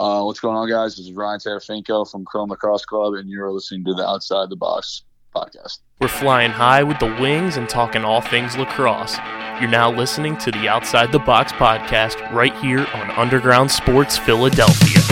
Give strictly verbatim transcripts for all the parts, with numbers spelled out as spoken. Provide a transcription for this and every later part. Uh, what's going on, guys? This is Ryan Tarafenko from Chrome Lacrosse Club, and you're listening to the Outside the Box podcast. We're flying high with the wings and talking all things lacrosse. You're now listening to the Outside the Box podcast right here on Underground Sports Philadelphia.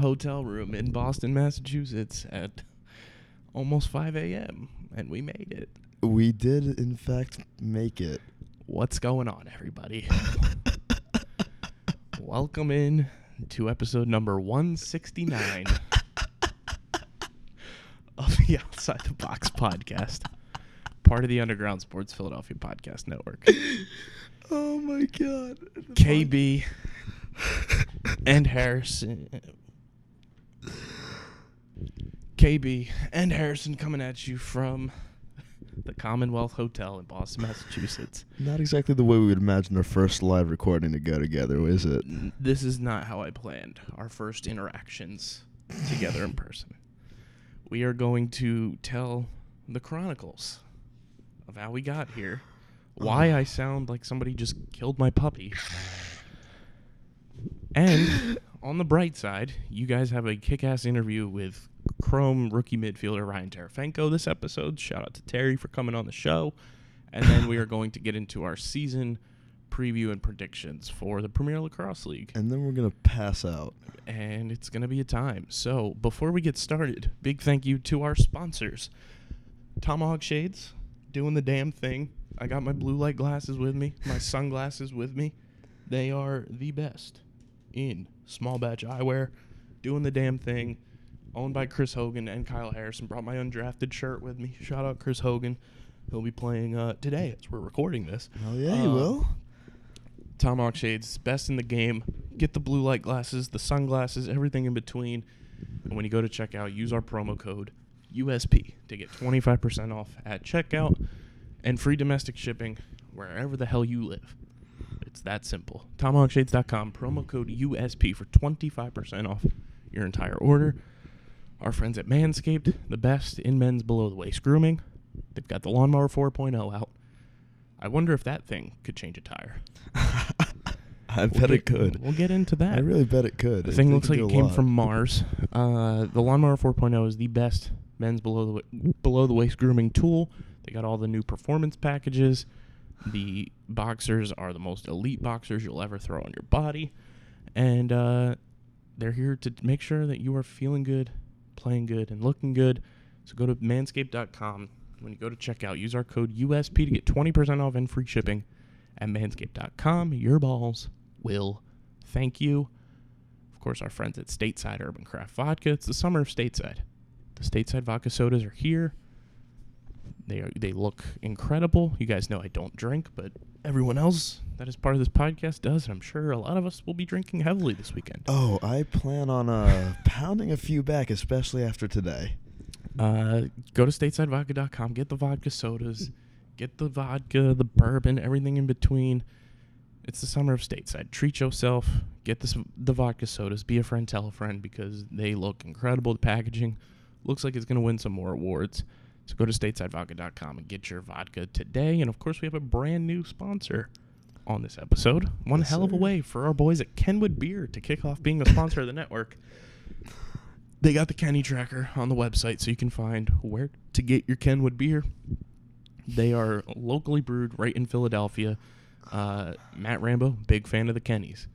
Hotel room in Boston, Massachusetts at almost five a.m. and we made it. We did, in fact, make it. What's going on, everybody? Welcome in to episode number one sixty-nine of the Outside the Box podcast, part of the Underground Sports Philadelphia Podcast Network. Oh, my God. K B and Harrison... K B and Harrison coming at you from the Commonwealth Hotel in Boston, Massachusetts. Not exactly the way we would imagine our first live recording to go together, is it? This is not how I planned our first interactions together in person. We are going to tell the chronicles of how we got here, why I sound like somebody just killed my puppy, and... on the bright side, you guys have a kick-ass interview with Chrome rookie midfielder Ryan Tarafenko this episode. Shout out to Terry for coming on the show. And then we are going to get into our season preview and predictions for the Premier Lacrosse League. And then we're going to pass out. And it's going to be a time. So before we get started, big thank you to our sponsors. Tomahawk Shades, doing the damn thing. I got my blue light glasses with me, my sunglasses with me. They are the best in small batch eyewear, doing the damn thing, owned by Chris Hogan and Kyle Harrison. Brought my undrafted shirt with me. Shout out Chris Hogan. He'll be playing uh, today as we're recording this. Hell yeah, uh, he will. Tomahawk Shades, best in the game. Get the blue light glasses, the sunglasses, everything in between. And when you go to checkout, use our promo code U S P to get twenty-five percent off at checkout and free domestic shipping wherever the hell you live. It's that simple. Tomahawk Shades dot com, promo code U S P for twenty-five percent off your entire order. Our friends at Manscaped, the best in men's below-the-waist grooming. They've got the Lawnmower four point oh out. I wonder if that thing could change a tire. I we'll bet get, it could. We'll get into that. I really bet it could. The it thing looks like it came lot. from Mars. Uh, the Lawnmower four point oh is the best men's below the below-the-waist grooming tool. They got all the new performance packages. The boxers are the most elite boxers you'll ever throw on your body. And uh, they're here to make sure that you are feeling good, playing good, and looking good. So go to manscaped dot com. When you go to checkout, use our code U S P to get twenty percent off and free shipping at manscaped dot com. Your balls will thank you. Of course, our friends at Stateside Urban Craft Vodka. It's the summer of Stateside. The Stateside Vodka sodas are here. They are, they look incredible. You guys know I don't drink, but everyone else that is part of this podcast does, and I'm sure a lot of us will be drinking heavily this weekend. Oh, I plan on uh, pounding a few back, especially after today. Uh, go to stateside vodka dot com, get the vodka sodas, get the vodka, the bourbon, everything in between. It's the summer of Stateside. Treat yourself. Get this, the vodka sodas. Be a friend, tell a friend, because they look incredible. The packaging looks like it's going to win some more awards. So go to stateside vodka dot com and get your vodka today. And, of course, we have a brand new sponsor on this episode. One yes, hell of a way for our boys at Kenwood Beer to kick off being a sponsor of the network. They got the Kenny Tracker on the website so you can find where to get your Kenwood Beer. They are locally brewed right in Philadelphia. Uh, Matt Rambo, big fan of the Kennys.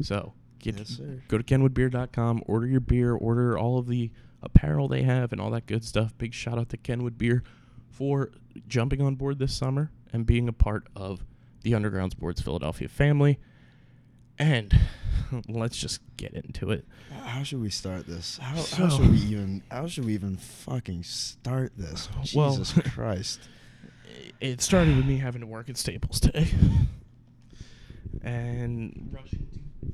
So get yes, to, go to kenwood beer dot com, order your beer, order all of the apparel they have and all that good stuff. Big shout out to Kenwood Beer for jumping on board this summer and being a part of the Underground Sports Philadelphia family. And let's just get into it. How should we start this? How, so, how should we even? How should we even fucking start this? Well, Jesus Christ! It started with me having to work at Staples today, and rushing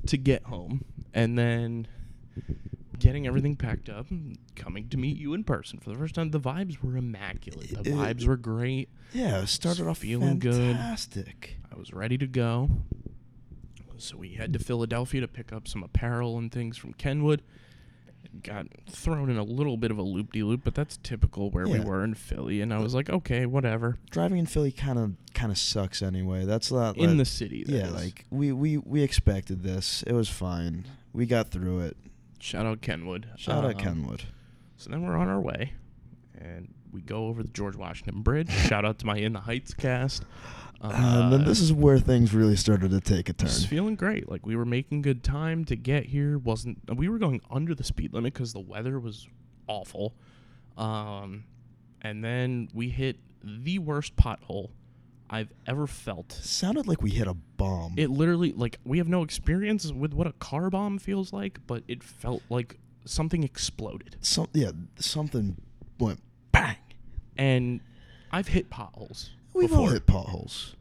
to get home, and then getting everything packed up, and coming to meet you in person for the first time. The vibes were immaculate. The it, vibes were great. Yeah, it started off feeling good. Fantastic. I was ready to go. So we head to Philadelphia to pick up some apparel and things from Kenwood. Got thrown in a little bit of a loop-de-loop, but that's typical where yeah. we were in Philly. And I was like, okay, whatever. Driving in Philly kind of kind of sucks anyway. That's not in like, the city. Yeah, is. like we, we we expected this. It was fine. We got through it. Shout out Kenwood. Shout um, out Kenwood. So then we're on our way, and we go over the George Washington Bridge. Shout out to my In the Heights cast. Uh, and then this is where things really started to take a turn. It was feeling great. Like, we were making good time to get here. Wasn't We were going under the speed limit because the weather was awful. Um, and then we hit the worst pothole I've ever felt. Sounded like we hit a bomb. It literally, like, we have no experience with what a car bomb feels like, but it felt like something exploded. Some, yeah, something went bang. And I've hit potholes. We've all hit potholes.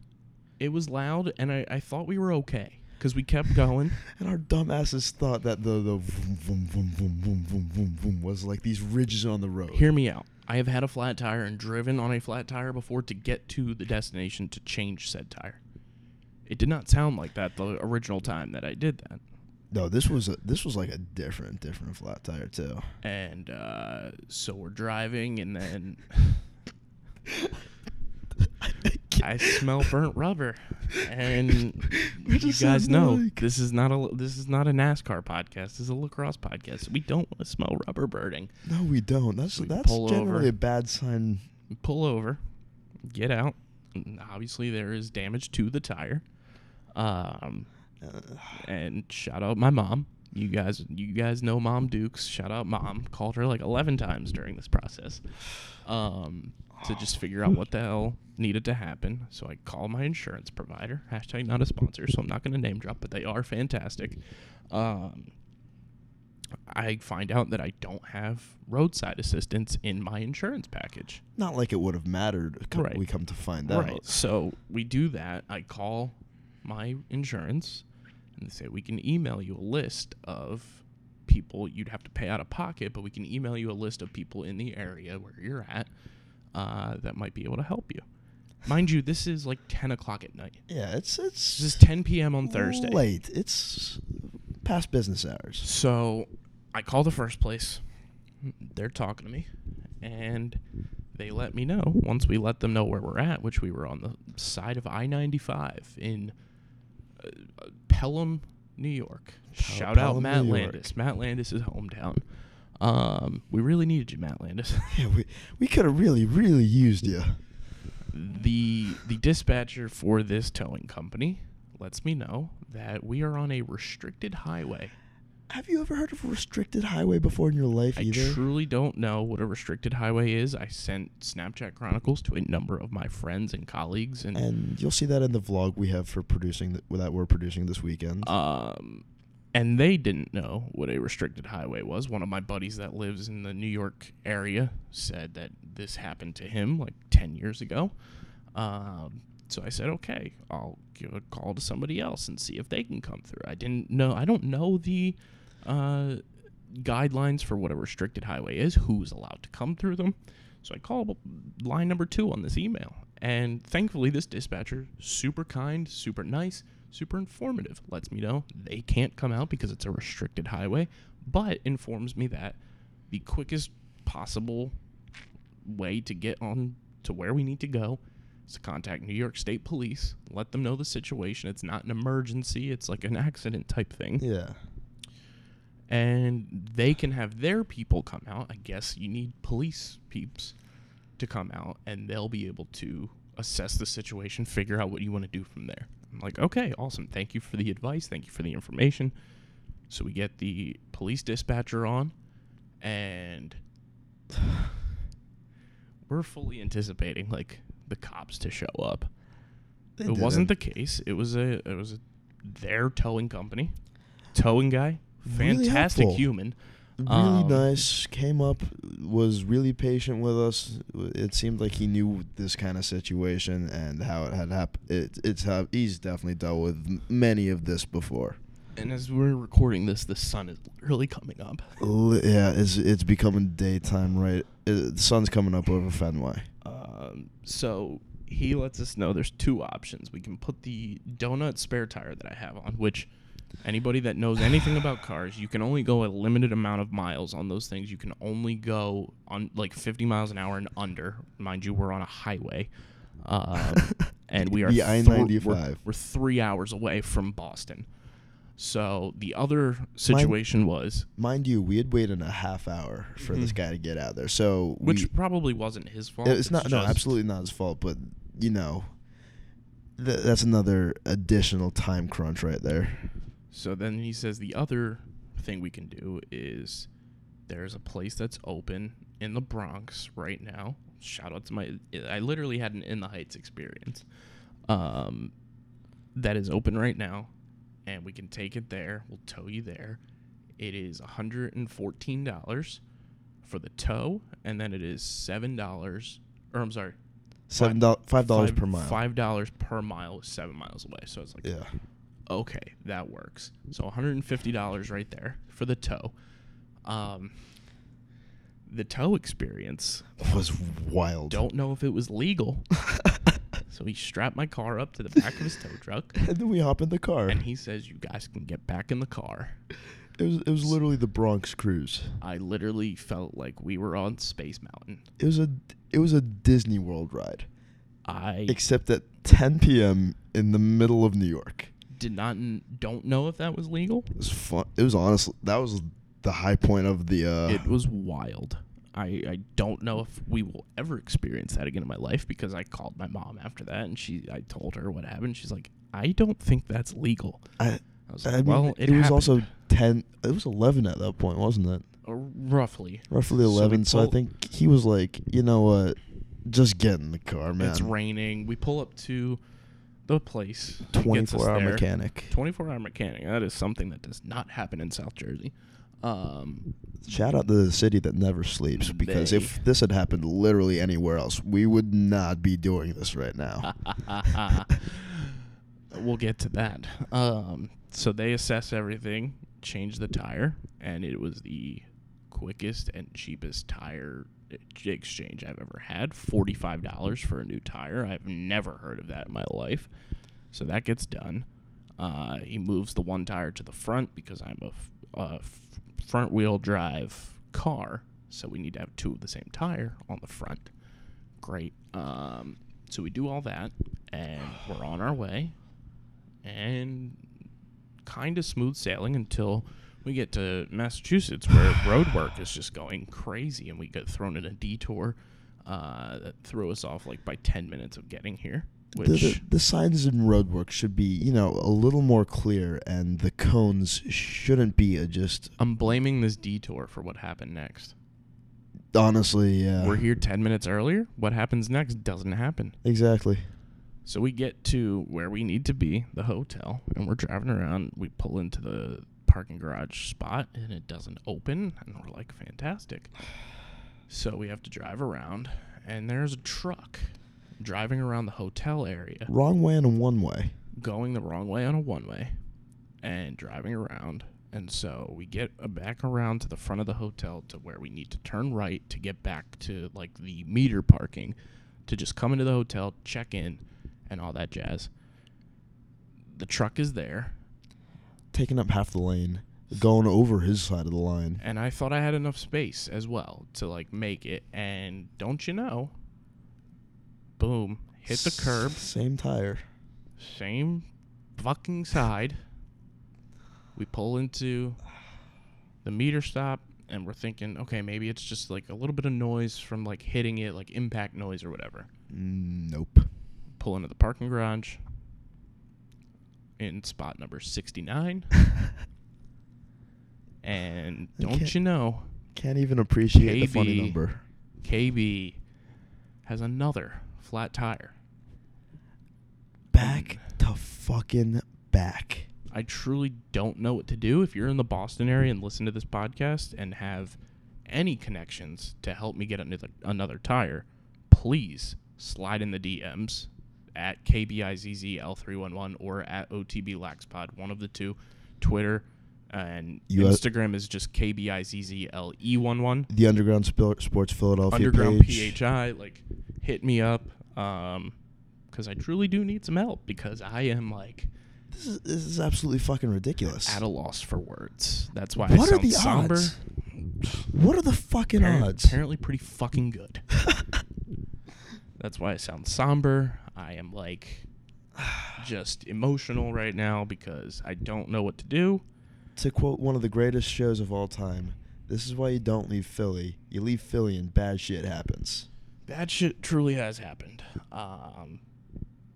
It was loud, and I, I thought we were okay because we kept going. And our dumbasses thought that the the vroom, vroom, vroom, vroom, vroom, vroom, vroom, vroom was like these ridges on the road. Hear me out. I have had a flat tire and driven on a flat tire before to get to the destination to change said tire. It did not sound like that the original time that I did that. No, this was a, this was like a different different flat tire too. And uh, so we're driving, and then. I smell burnt rubber, and you guys know like this is not a this is not a NASCAR podcast. This is a lacrosse podcast. We don't want to smell rubber birding. No, we don't. That's so we that's generally over, a bad sign. Pull over, get out. And obviously, there is damage to the tire. Um, uh, and shout out my mom. You guys, you guys know Mom Dukes. Shout out Mom. Called her like eleven times during this process. Um. To just figure out what the hell needed to happen. So I call my insurance provider. Hashtag not a sponsor, so I'm not going to name drop, but they are fantastic. Um, I find out that I don't have roadside assistance in my insurance package. Not like it would have mattered. Come, right. We come to find out. Right. So we do that. I call my insurance, and they say, we can email you a list of people you'd have to pay out of pocket, but we can email you a list of people in the area where you're at. Uh, that might be able to help you. Mind you, this is like ten o'clock at night. Yeah, it's... it's this is ten p.m. on Thursday. Late. It's past business hours. So I call the first place. They're talking to me. And they let me know, once we let them know where we're at, which we were on the side of I ninety-five in uh, Pelham, New York. Pel- Shout Pelham, out Matt Landis. Matt Landis is hometown. Um, we really needed you, Matt Landis. yeah, we we could have really, really used you. The the dispatcher for this towing company lets me know that we are on a restricted highway. Have you ever heard of a restricted highway before in your life I either? I truly don't know what a restricted highway is. I sent Snapchat Chronicles to a number of my friends and colleagues. And, and you'll see that in the vlog we have for producing th- that we're producing this weekend. Um... And they didn't know what a restricted highway was. One of my buddies that lives in the New York area said that this happened to him like ten years ago. Um, so I said, okay, I'll give a call to somebody else and see if they can come through. I didn't know. I don't know the uh, guidelines for what a restricted highway is, who's allowed to come through them. So I called line number two on this email. And thankfully, this dispatcher, super kind, super nice, super informative, lets me know they can't come out because it's a restricted highway, but informs me that the quickest possible way to get on to where we need to go is to contact New York State Police, let them know the situation. It's not an emergency. It's like an accident type thing. Yeah. And they can have their people come out. I guess you need police peeps to come out, and they'll be able to assess the situation, figure out what you want to do from there. I'm like, okay, awesome. Thank you for the advice. Thank you for the information. So we get the police dispatcher on, and we're fully anticipating, like, the cops to show up. They it didn't. wasn't the case. It was a it was a, their towing company, towing guy, fantastic really human. Really um, nice, came up, was really patient with us. It seemed like he knew this kind of situation and how it had happened. It, it's how he's definitely dealt with many of this before. And as we're recording this, the sun is literally coming up. Yeah, it's it's becoming daytime, right? It, the sun's coming up over Fenway. Um, so he lets us know there's two options. We can put the donut spare tire that I have on, which... Anybody that knows anything about cars, you can only go a limited amount of miles on those things. You can only go on like fifty miles an hour and under. Mind you, we're on a highway, um, and we are the I ninety-five. We're, we're three hours away from Boston. So the other situation mind, was, mind you, we had waited a half hour for mm-hmm. this guy to get out there. So which we, probably wasn't his fault. It's, it's not. Just, no, absolutely not his fault. But you know, th- that's another additional time crunch right there. So then he says the other thing we can do is there's a place that's open in the Bronx right now. Shout out to my... I literally had an In the Heights experience. Um, that is open right now, and we can take it there. We'll tow you there. It is one hundred fourteen dollars for the tow, and then it is seven dollars... Or, I'm sorry. seven dollars five dollars five, five, per mile. five dollars per mile is seven miles away. So it's like... Yeah. Okay, that works. So one hundred fifty dollars right there for the tow. Um, the tow experience was wild. Don't know if it was legal. So he strapped my car up to the back of his tow truck. And then we hop in the car. And he says, you guys can get back in the car. It was, it was literally the Bronx cruise. I literally felt like we were on Space Mountain. It was a, it was a Disney World ride. I Except at ten p.m. in the middle of New York. Did not n- don't know if that was legal. It was fun. It was honestly that was the high point of the. Uh, it was wild. I I don't know if we will ever experience that again in my life because I called my mom after that and she I told her what happened. She's like, I don't think that's legal. I, I was like, I well, mean, it, it was also ten. It was eleven at that point, wasn't it? Uh, roughly. Roughly eleven. So, so I think he was like, you know what, just get in the car, man. It's raining. We pull up to. The place. twenty-four hour mechanic. twenty-four hour mechanic. That is something that does not happen in South Jersey. Um, Shout out to the city that never sleeps, because they, if this had happened literally anywhere else, we would not be doing this right now. We'll get to that. Um, so they assess everything, change the tire, and it was the quickest and cheapest tire exchange I've ever had. Forty-five dollars for a new tire. I've never heard of that in my life. So that gets done. Uh, he moves the one tire to the front because I'm a, f- a f- front wheel drive car, so we need to have two of the same tire on the front. Great. Um, so we do all that and we're on our way, and kind of smooth sailing until we get to Massachusetts, where road work is just going crazy, and we get thrown in a detour uh, that threw us off like by ten minutes of getting here. Which the, the, the signs in road work should be, you know, a little more clear, and the cones shouldn't be a just. I'm blaming this detour for what happened next. Honestly, yeah. We're here ten minutes earlier. What happens next doesn't happen. Exactly. So we get to where we need to be, the hotel, and we're driving around. We pull into the parking garage spot and it doesn't open, and we're like, fantastic. So we have to drive around, and there's a truck driving around the hotel area wrong way on a one way going the wrong way on a one way and driving around. And so we get back around to the front of the hotel to where we need to turn right to get back to like the meter parking to just come into the hotel, check in, and all that jazz. The truck is there, taking up half the lane, going over his side of the line. And I thought I had enough space as well to, like, make it. And don't you know, boom, hit the S- curb. Same tire. Same fucking side. We pull into the meter stop, and we're thinking, okay, maybe it's just, like, a little bit of noise from, like, hitting it, like, impact noise or whatever. Nope. Pull into the parking garage. In spot number sixty-nine. And don't you know, can't even appreciate K B, the funny number. K B has another flat tire. Back fucking back. I truly don't know what to do. If you're in the Boston area and listen to this podcast and have any connections to help me get another, another tire, please slide in the D Ms at K B I Z Z L three one one or at O T B Laxpod, one of the two. Twitter and you Instagram is just K B I Z Z L E one one. The Underground Sp- Sports Philadelphia Underground page. P H I, like, hit me up, um, because I truly do need some help, because I am, like, This is, this is absolutely fucking ridiculous. At a loss for words. That's why what I sound somber. What are the odds? What are the fucking Appar- odds? Apparently pretty fucking good. That's why I sound somber. I am, like, just emotional right now because I don't know what to do. To quote one of the greatest shows of all time, this is why you don't leave Philly. You leave Philly and bad shit happens. Bad shit truly has happened. Um...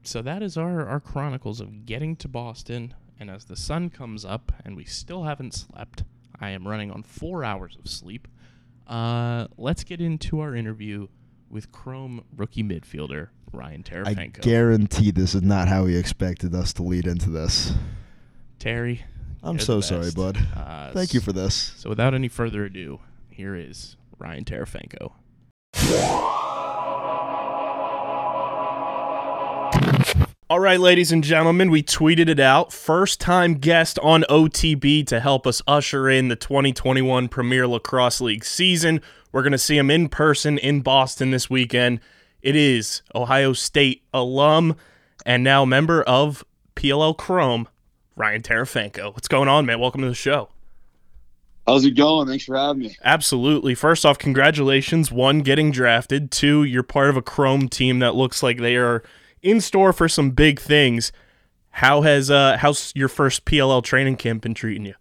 So that is our, our chronicles of getting to Boston, and as the sun comes up and we still haven't slept, I am running on four hours of sleep. Uh, let's get into our interview with Chrome rookie midfielder Ryan Tarafenko. I guarantee this is not how he expected us to lead into this. Terry, I'm so sorry, bud. Uh, Thank you for this. So without any further ado, here is Ryan Tarafenko. All right, ladies and gentlemen, we tweeted it out. First-time guest on O T B to help us usher in the twenty twenty-one Premier Lacrosse League season. We're going to see him in person in Boston this weekend. It is Ohio State alum and now member of P L L Chrome, Ryan Tarafenko. What's going on, man? Welcome to the show. How's it going? Thanks for having me. Absolutely. First off, congratulations. One, getting drafted. Two, you're part of a Chrome team that looks like they are in store for some big things. How has uh, how's your first P L L training camp been treating you?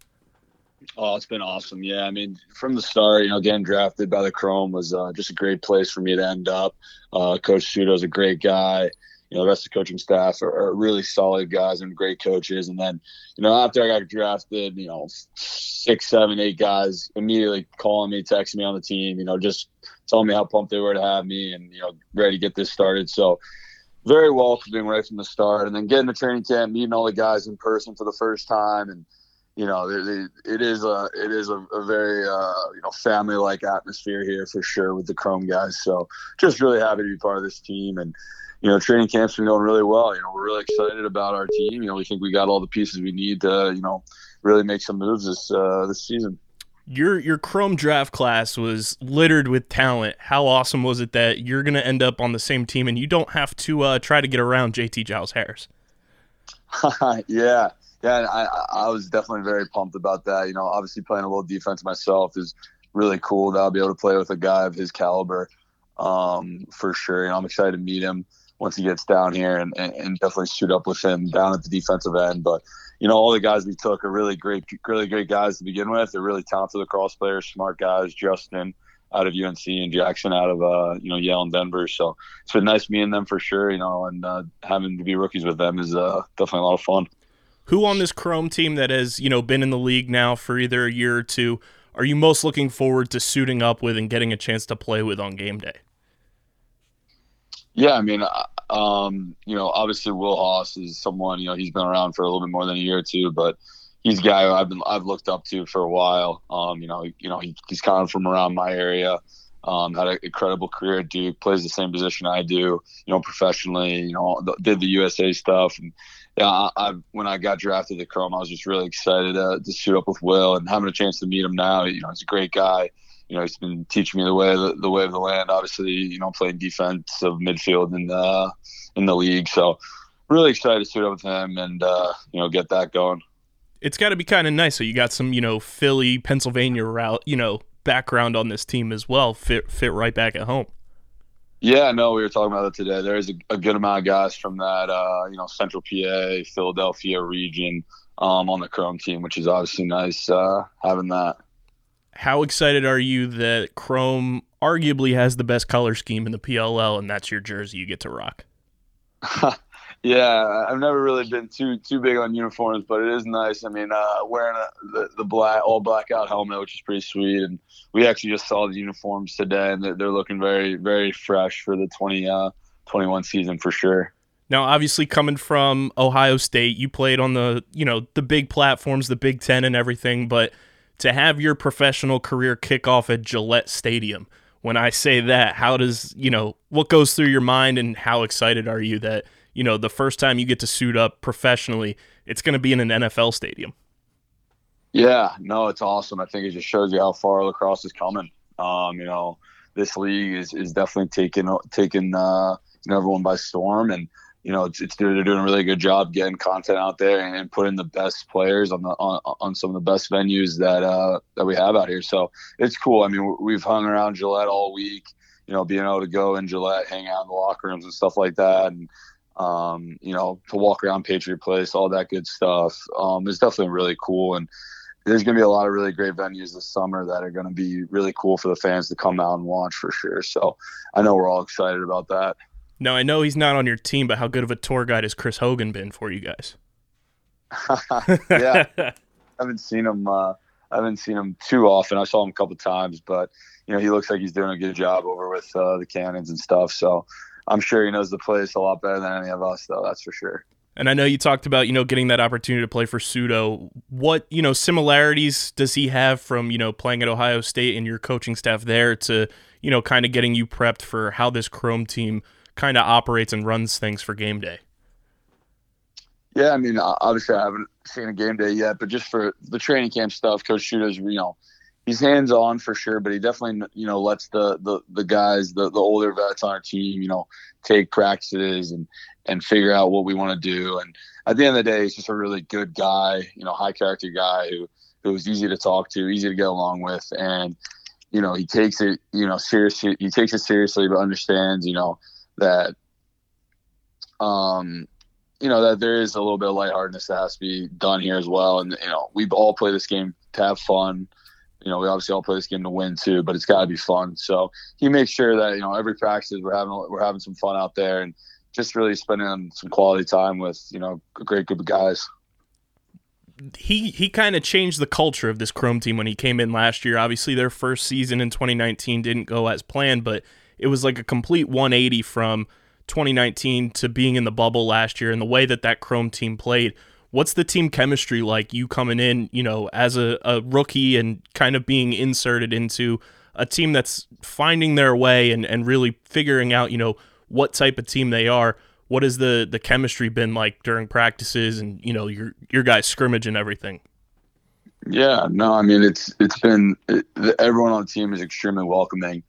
Oh, it's been awesome. Yeah, I mean, from the start, you know, getting drafted by the Chrome was uh, just a great place for me to end up. Uh, Coach Sudo's a great guy. You know, the rest of the coaching staff are, are really solid guys and great coaches. And then, you know, after I got drafted, you know, six, seven, eight guys immediately calling me, texting me on the team, you know, just telling me how pumped they were to have me and, you know, ready to get this started. So, very welcoming right from the start, and then getting to training camp, meeting all the guys in person for the first time, and you know, it, it is a it is a, a very uh, you know family-like atmosphere here for sure with the Chrome guys. So just really happy to be part of this team, and you know, training camp's been going really well. You know, we're really excited about our team. You know, we think we got all the pieces we need to you know really make some moves this uh, this season. Your your Chrome draft class was littered with talent. How awesome was it that you're going to end up on the same team and you don't have to uh, try to get around J T Giles Harris? yeah, yeah, I, I was definitely very pumped about that. You know, obviously playing a little defense myself is really cool that I'll be able to play with a guy of his caliber um, for sure. And you know, I'm excited to meet him once he gets down here and, and, and definitely shoot up with him down at the defensive end. But you know, all the guys we took are really great, really great guys to begin with. They're really talented lacrosse players, smart guys. Justin out of U N C and Jackson out of uh, you know Yale and Denver. So it's been nice meeting them for sure. You know, and uh, having to be rookies with them is uh, definitely a lot of fun. Who on this Chrome team that has you know been in the league now for either a year or two are you most looking forward to suiting up with and getting a chance to play with on game day? Yeah, I mean, um, you know, obviously Will Haas is someone, you know, he's been around for a little bit more than a year or two, but he's a guy who I've been I've looked up to for a while. Um, you know, you know, he, he's kind of from around my area. Um, had an incredible career at Duke, plays the same position I do, you know, professionally. You know, did the U S A stuff. And yeah, I, I when I got drafted to Chrome, I was just really excited uh, to shoot up with Will and having a chance to meet him now. You know, he's a great guy. You know, he's been teaching me the way the, the way of the land, obviously, you know, playing defensive midfield in the, in the league. So really excited to suit up with him and, uh, you know, get that going. It's got to be kind of nice. So you got some, you know, Philly, Pennsylvania route, you know, background on this team as well. Fit fit right back at home. Yeah, no, we were talking about that today. There is a, a good amount of guys from that, uh, you know, Central P A, Philadelphia region um, on the Chrome team, which is obviously nice uh, having that. How excited are you that Chrome arguably has the best color scheme in the P L L, and that's your jersey you get to rock? Yeah, I've never really been too too big on uniforms, but it is nice. I mean, uh, wearing a, the, the black all blackout helmet, which is pretty sweet. And we actually just saw the uniforms today, and they're, they're looking very, very fresh for the twenty twenty-one season for sure. Now, obviously, coming from Ohio State, you played on the, you know, the big platforms, the Big Ten and everything, but to have your professional career kick off at Gillette Stadium, when I say that, how does, you know, what goes through your mind, and how excited are you that, you know, the first time you get to suit up professionally, it's going to be in an N F L stadium? Yeah, no, it's awesome. I think it just shows you how far lacrosse is coming. Um, you know, this league is, is definitely taking, taking uh, you know, everyone by storm, and, you know, it's, it's they're doing a really good job getting content out there and, and putting the best players on the on, on some of the best venues that uh, that we have out here. So it's cool. I mean, we've hung around Gillette all week, you know, being able to go in Gillette, hang out in the locker rooms and stuff like that, and um, you know, to walk around Patriot Place, all that good stuff. Um, it's definitely really cool, and there's going to be a lot of really great venues this summer that are going to be really cool for the fans to come out and watch for sure. So I know we're all excited about that. Now, I know he's not on your team, but how good of a tour guide has Chris Hogan been for you guys? Yeah, I haven't seen him. Uh, I haven't seen him too often. I saw him a couple times, but you know, he looks like he's doing a good job over with uh, the Cannons and stuff. So I'm sure he knows the place a lot better than any of us, though. That's for sure. And I know you talked about, you know, getting that opportunity to play for Pseudo. What, you know, similarities does he have from, you know, playing at Ohio State and your coaching staff there to, you know, kind of getting you prepped for how this Chrome team kind of operates and runs things for game day? Yeah, I mean, obviously I haven't seen a game day yet, but just for the training camp stuff, Coach Shudo's, you know, he's hands-on for sure, but he definitely, you know, lets the the, the guys, the, the older vets on our team, you know, take practices and, and figure out what we want to do. And at the end of the day, he's just a really good guy, you know, high-character guy who who's easy to talk to, easy to get along with. And, you know, he takes it, you know, seriously. He takes it seriously, but understands, you know, that, um, you know, that there is a little bit of lightheartedness that has to be done here as well. And, you know, we've all played this game to have fun. You know, we obviously all play this game to win too, but it's gotta be fun. So he makes sure that, you know, every practice we're having, we're having some fun out there and just really spending some quality time with, you know, a great group of guys. He, he kind of changed the culture of this Chrome team when he came in last year. Obviously their first season in twenty nineteen didn't go as planned, but it was like a complete one eighty from twenty nineteen to being in the bubble last year and the way that that Chrome team played. What's the team chemistry like, you coming in, you know, as a, a rookie and kind of being inserted into a team that's finding their way and, and really figuring out, you know, what type of team they are? What has the, the chemistry been like during practices and, you know, your your guys' scrimmage and everything? Yeah, no, I mean, it's it's been it, – everyone on the team is extremely welcoming.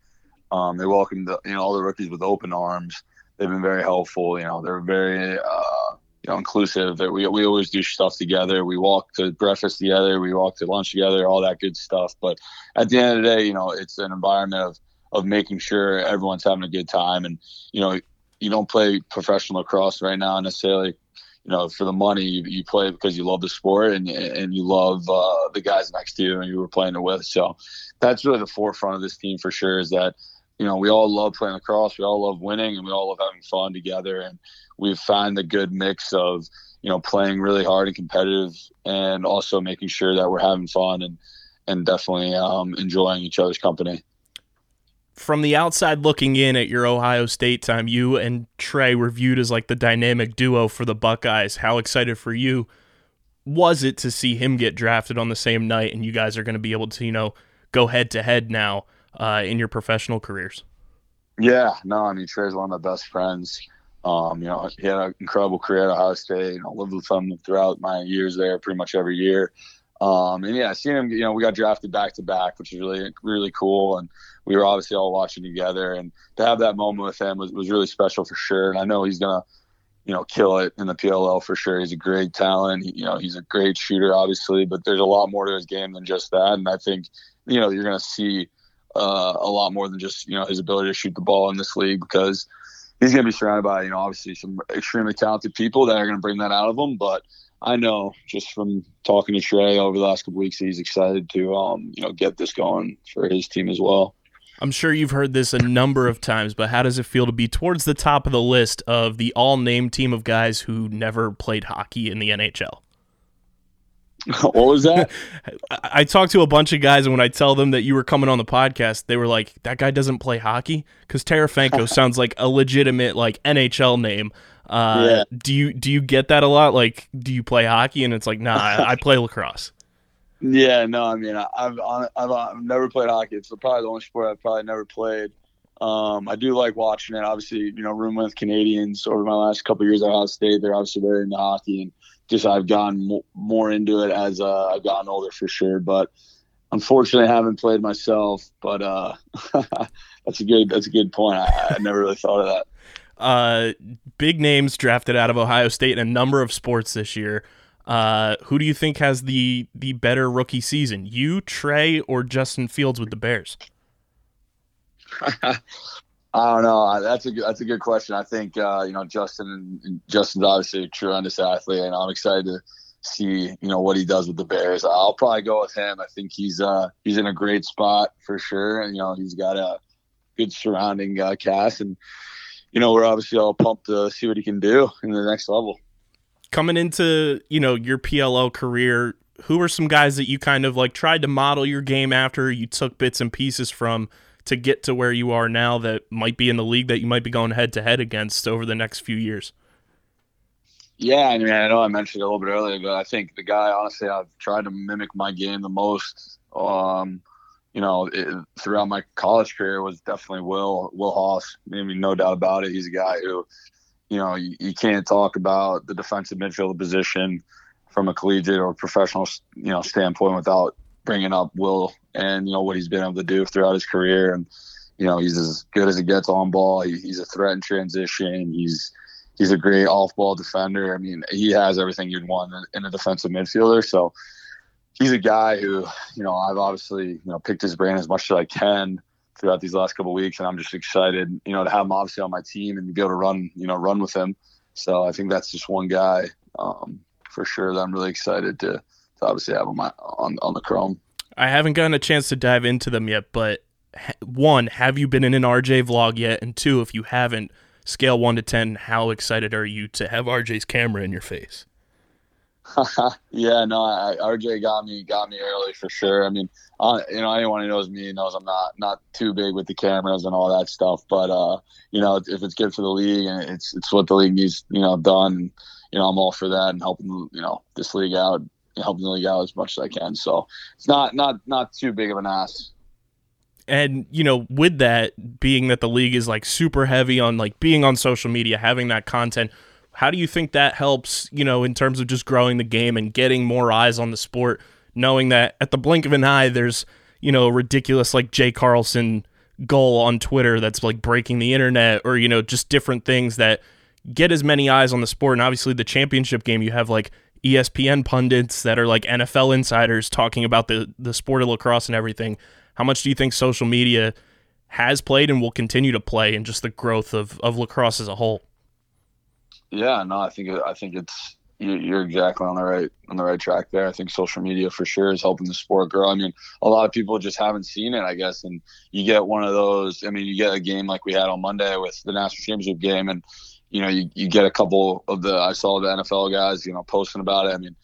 Um, they welcomed the, you know, all the rookies with open arms. They've been very helpful. You know, they're very uh, you know, inclusive. We we always do stuff together. We walk to breakfast together. We walk to lunch together. All that good stuff. But at the end of the day, you know, it's an environment of of making sure everyone's having a good time. And you know, you don't play professional lacrosse right now necessarily, you know, for the money. You, you play because you love the sport and and you love uh, the guys next to you and you were playing it with. So that's really the forefront of this team for sure. Is that, you know, we all love playing lacrosse, we all love winning, and we all love having fun together. And we've found a good mix of, you know, playing really hard and competitive and also making sure that we're having fun and, and definitely um, enjoying each other's company. From the outside looking in at your Ohio State time, you and Trey were viewed as like the dynamic duo for the Buckeyes. How excited for you was it to see him get drafted on the same night and you guys are going to be able to, you know, go head-to-head now Uh, in your professional careers? Yeah, no, I mean, Trey's one of my best friends. Um, you know, he had an incredible career at Ohio State. You know, lived with him throughout my years there, pretty much every year. Um, and yeah, seeing him, you know, we got drafted back to back, which is really, really cool. And we were obviously all watching together. And to have that moment with him was, was really special for sure. And I know he's gonna, you know, kill it in the P L L for sure. He's a great talent. He, you know, he's a great shooter, obviously. But there's a lot more to his game than just that. And I think, you know, you're gonna see Uh, a lot more than just, you know, his ability to shoot the ball in this league, because he's going to be surrounded by, you know, obviously some extremely talented people that are going to bring that out of him. But I know just from talking to Trey over the last couple weeks, he's excited to, um, you know, get this going for his team as well. I'm sure you've heard this a number of times, but how does it feel to be towards the top of the list of the all-name team of guys who never played hockey in the N H L? What was that? I talked to a bunch of guys, and when I tell them that you were coming on the podcast, they were like, that guy doesn't play hockey? Because Tarafenko sounds like a legitimate like N H L name. Uh, yeah. Do you do you get that a lot? Like, do you play hockey? And it's like, nah, I, I play lacrosse. Yeah, no, I mean, I, I've, I've I've never played hockey. It's probably the only sport I've probably never played. Um, I do like watching it. Obviously, you know, room with Canadians over my last couple of years at Ohio State, they're obviously very into hockey, and just I've gotten mo- more into it as uh, I've gotten older for sure. But unfortunately, I haven't played myself. But uh, that's a good that's a good point. I, I never really thought of that. Uh, big names drafted out of Ohio State in a number of sports this year. Uh, who do you think has the the better rookie season? You, Trey, or Justin Fields with the Bears? I don't know. That's a good, that's a good question. I think uh, you know Justin. Justin's obviously a tremendous athlete, and I'm excited to see you know what he does with the Bears. I'll probably go with him. I think he's uh he's in a great spot for sure, and you know he's got a good surrounding uh, cast, and you know we're obviously all pumped to see what he can do in the next level. Coming into you know your P L L career, who are some guys that you kind of like tried to model your game after? You took bits and pieces from to get to where you are now that might be in the league that you might be going head to head against over the next few years? Yeah. I mean, I know I mentioned it a little bit earlier, but I think the guy, honestly, I've tried to mimic my game the most, um, you know, it, throughout my college career was definitely Will, Will Haas. I mean, no doubt about it. He's a guy who, you know, you, you can't talk about the defensive midfielder position from a collegiate or professional, you know, standpoint without bringing up Will and, you know, what he's been able to do throughout his career. And, you know, he's as good as it gets on ball. He, he's a threat in transition. He's he's a great off-ball defender. I mean, he has everything you'd want in a defensive midfielder. So he's a guy who, you know, I've obviously, you know, picked his brain as much as I can throughout these last couple of weeks. And I'm just excited, you know, to have him obviously on my team and be able to run, you know, run with him. So I think that's just one guy um, for sure that I'm really excited to, to obviously have on, my, on, on the Chrome. I haven't gotten a chance to dive into them yet, but one, have you been in an R J vlog yet? And two, if you haven't, scale one to ten, how excited are you to have R J's camera in your face? yeah, no, I, R J got me got me early for sure. I mean, uh, you know, anyone who knows me knows I'm not not too big with the cameras and all that stuff. But uh, you know, if it's good for the league and it's it's what the league needs, you know, done. You know, I'm all for that and helping you know this league out. Helping the league out as much as I can. So it's not not not too big of an ask. And, you know, with that, being that the league is, like, super heavy on, like, being on social media, having that content, how do you think that helps, you know, in terms of just growing the game and getting more eyes on the sport, knowing that at the blink of an eye there's, you know, a ridiculous, like, Jay Carlson goal on Twitter that's, like, breaking the internet or, you know, just different things that get as many eyes on the sport. And obviously the championship game, you have, like, E S P N pundits that are like N F L insiders talking about the, the sport of lacrosse and everything. How much do you think social media has played and will continue to play in just the growth of, of lacrosse as a whole? Yeah, no, I think I think it's you're exactly on the right on the right track there. I think social media for sure is helping the sport grow. I mean, a lot of people just haven't seen it, I guess. And you get one of those. I mean, you get a game like we had on Monday with the national championship game, and you know, you, you get a couple of the, I saw the N F L guys, you know, posting about it. I mean,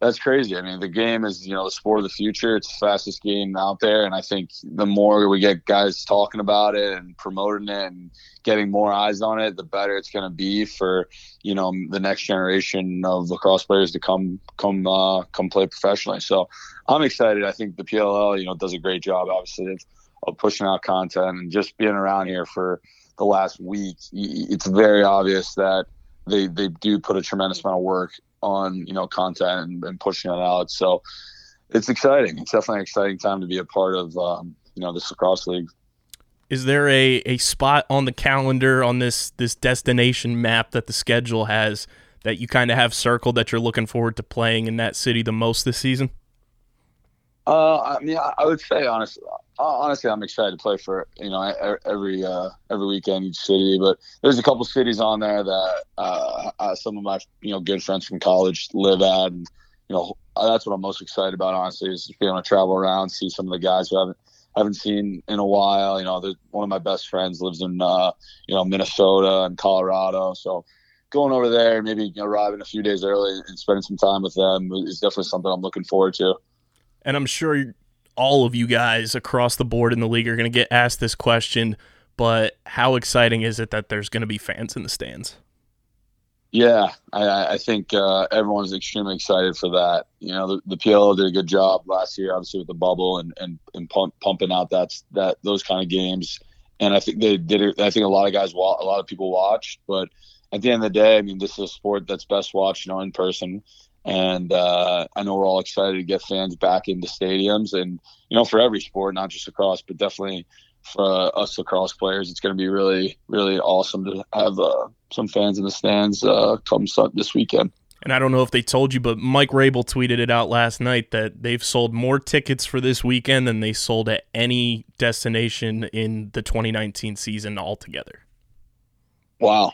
that's crazy. I mean, the game is, you know, the sport of the future. It's the fastest game out there. And I think the more we get guys talking about it and promoting it and getting more eyes on it, the better it's going to be for, you know, the next generation of lacrosse players to come, come, uh, come play professionally. So I'm excited. I think the P L L, you know, does a great job, obviously, of pushing out content and just being around here for the last week. It's very obvious that they, they do put a tremendous amount of work on, you know, content and, and pushing it out. So it's exciting. It's definitely an exciting time to be a part of, um, you know, this lacrosse league. Is there a, a spot on the calendar on this, this destination map that the schedule has that you kind of have circled that you're looking forward to playing in that city the most this season? Uh, I mean, I would say honestly, honestly, I'm excited to play for you know every uh, every weekend each city. But there's a couple cities on there that uh, I, some of my you know good friends from college live at, and you know that's what I'm most excited about. Honestly, is being able to travel around, see some of the guys who haven't haven't seen in a while. You know, one of my best friends lives in uh, you know Minnesota and Colorado, so going over there, maybe you know, arriving a few days early and spending some time with them is definitely something I'm looking forward to. And I'm sure all of you guys across the board in the league are going to get asked this question, but how exciting is it that there's going to be fans in the stands? Yeah, I, I think uh, everyone's extremely excited for that. You know, the, the P L O did a good job last year, obviously, with the bubble and and, and pump, pumping out that's that those kind of games. And I think they did it. I think a lot of guys, a lot of people watched. But at the end of the day, I mean, this is a sport that's best watched, you know, in person. And uh, I know we're all excited to get fans back into stadiums, and you know, for every sport, not just lacrosse, but definitely for uh, us lacrosse players, it's going to be really, really awesome to have uh, some fans in the stands uh, come this weekend. And I don't know if they told you, but Mike Rabel tweeted it out last night that they've sold more tickets for this weekend than they sold at any destination in the twenty nineteen season altogether. Wow,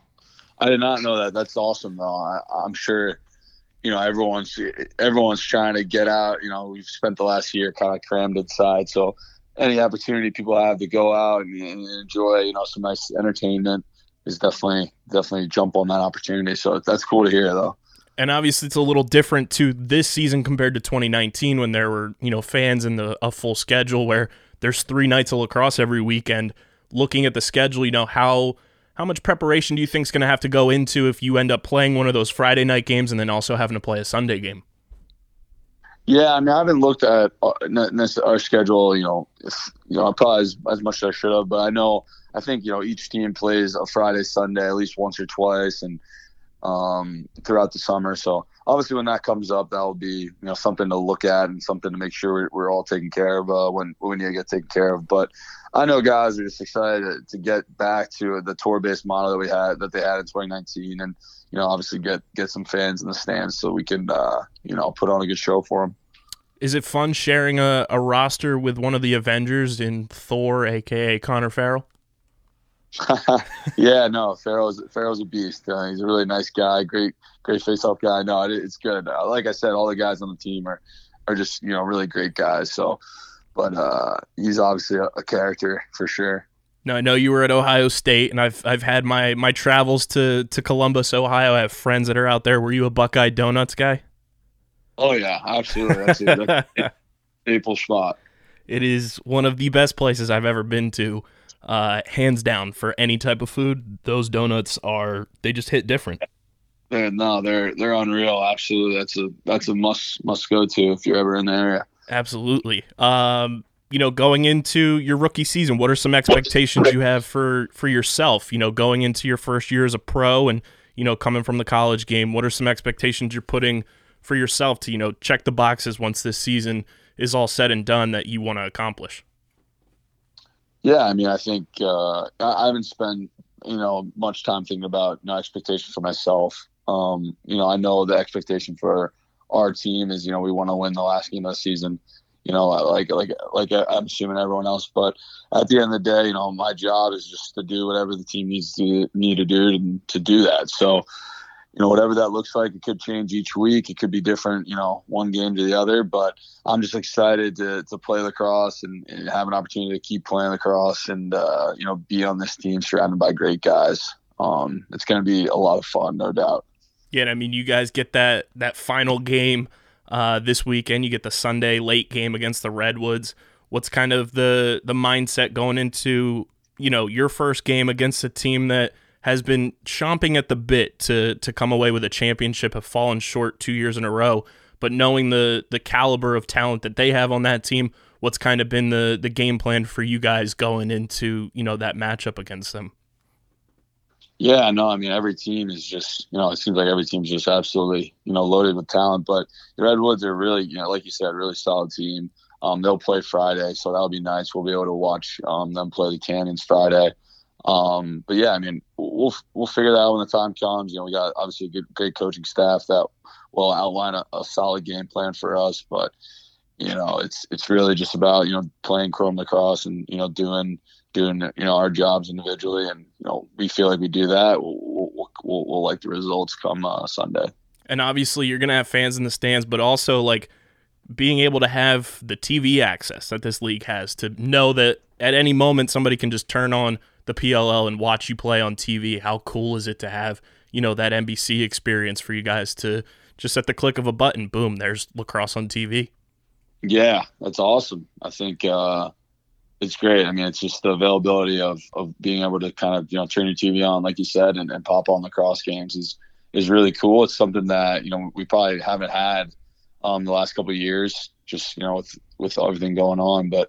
I did not know that. That's awesome, though. I, I'm sure. You know, everyone's everyone's trying to get out. You know, we've spent the last year kind of crammed inside. So any opportunity people have to go out and, and enjoy, you know, some nice entertainment is definitely definitely jump on that opportunity. So that's cool to hear, though. And obviously it's a little different to this season compared to twenty nineteen when there were, you know, fans in the a full schedule where there's three nights of lacrosse every weekend. Looking at the schedule, you know, how – how much preparation do you think is going to have to go into if you end up playing one of those Friday night games and then also having to play a Sunday game? Yeah, I mean, I haven't looked at our schedule, you know, if, you know, probably as, as much as I should have, but I know, I think, you know, each team plays a Friday, Sunday, at least once or twice, and um, throughout the summer. So obviously when that comes up, that'll be, you know, something to look at and something to make sure we're all taken care of uh, when, when we need to get taken care of. But I know guys are just excited to, to get back to the tour-based model that we had that they had in twenty nineteen, and you know, obviously get get some fans in the stands so we can uh, you know, put on a good show for them. Is it fun sharing a, a roster with one of the Avengers in Thor, aka Connor Farrell? Yeah, no, Farrell's Farrell's a beast. Uh, he's a really nice guy, great great face-off guy. No, it, it's good. Uh, like I said, all the guys on the team are are just, you know, really great guys. So. But uh, he's obviously a, a character for sure. Now, I know you were at Ohio State, and I've I've had my, my travels to, to Columbus, Ohio. I have friends that are out there. Were you a Buckeye Donuts guy? Oh, yeah, absolutely. That's a staple spot. It is one of the best places I've ever been to, uh, hands down, for any type of food. Those donuts are – they just hit different. They're, no, they're they're unreal, absolutely. That's a, that's a must, must go to if you're ever in the area. Absolutely. Um, you know, going into your rookie season, what are some expectations you have for, for yourself, you know, going into your first year as a pro and, you know, coming from the college game? What are some expectations you're putting for yourself to, you know, check the boxes once this season is all said and done that you want to accomplish? Yeah, I mean, I think uh, I haven't spent, you know, much time thinking about, you know, expectations for myself. Um, you know, I know the expectation for our team is, you know, we want to win the last game of the season, you know, like, like, like I'm assuming everyone else, but at the end of the day, you know, my job is just to do whatever the team needs to need to do to, to do that. So, you know, whatever that looks like, it could change each week. It could be different, you know, one game to the other, but I'm just excited to, to play lacrosse and, and have an opportunity to keep playing lacrosse and, uh, you know, be on this team surrounded by great guys. Um, it's going to be a lot of fun, no doubt. Yeah, I mean, you guys get that, that final game uh, this weekend. You get the Sunday late game against the Redwoods. What's kind of the, the mindset going into, you know, your first game against a team that has been chomping at the bit to to come away with a championship, have fallen short two years in a row, but knowing the, the caliber of talent that they have on that team, what's kind of been the, the game plan for you guys going into, you know, that matchup against them? Yeah, no, I mean, every team is just, you know, it seems like every team's just absolutely, you know, loaded with talent. But the Redwoods are really, you know, like you said, really solid team. Um, they'll play Friday, so that'll be nice. We'll be able to watch um, them play the Cannons Friday. Um, but yeah, I mean, we'll we'll figure that out when the time comes. You know, we got obviously a good, great coaching staff that will outline a, a solid game plan for us. But you know, it's it's really just about, you know, playing Chrome lacrosse and, you know, doing. doing, you know, our jobs individually. And, you know, we feel like we do that. We'll, we'll, we'll, we'll like the results come uh, Sunday. And obviously you're going to have fans in the stands, but also like being able to have the T V access that this league has to know that at any moment somebody can just turn on the P L L and watch you play on T V. How cool is it to have, you know, that N B C experience for you guys to just at the click of a button, boom, there's lacrosse on T V. Yeah, that's awesome. I think, uh, it's great. I mean, it's just the availability of, of being able to kind of, you know, turn your T V on, like you said, and, and pop on lacrosse games is, is really cool. It's something that, you know, we probably haven't had um, the last couple of years, just, you know, with, with everything going on. But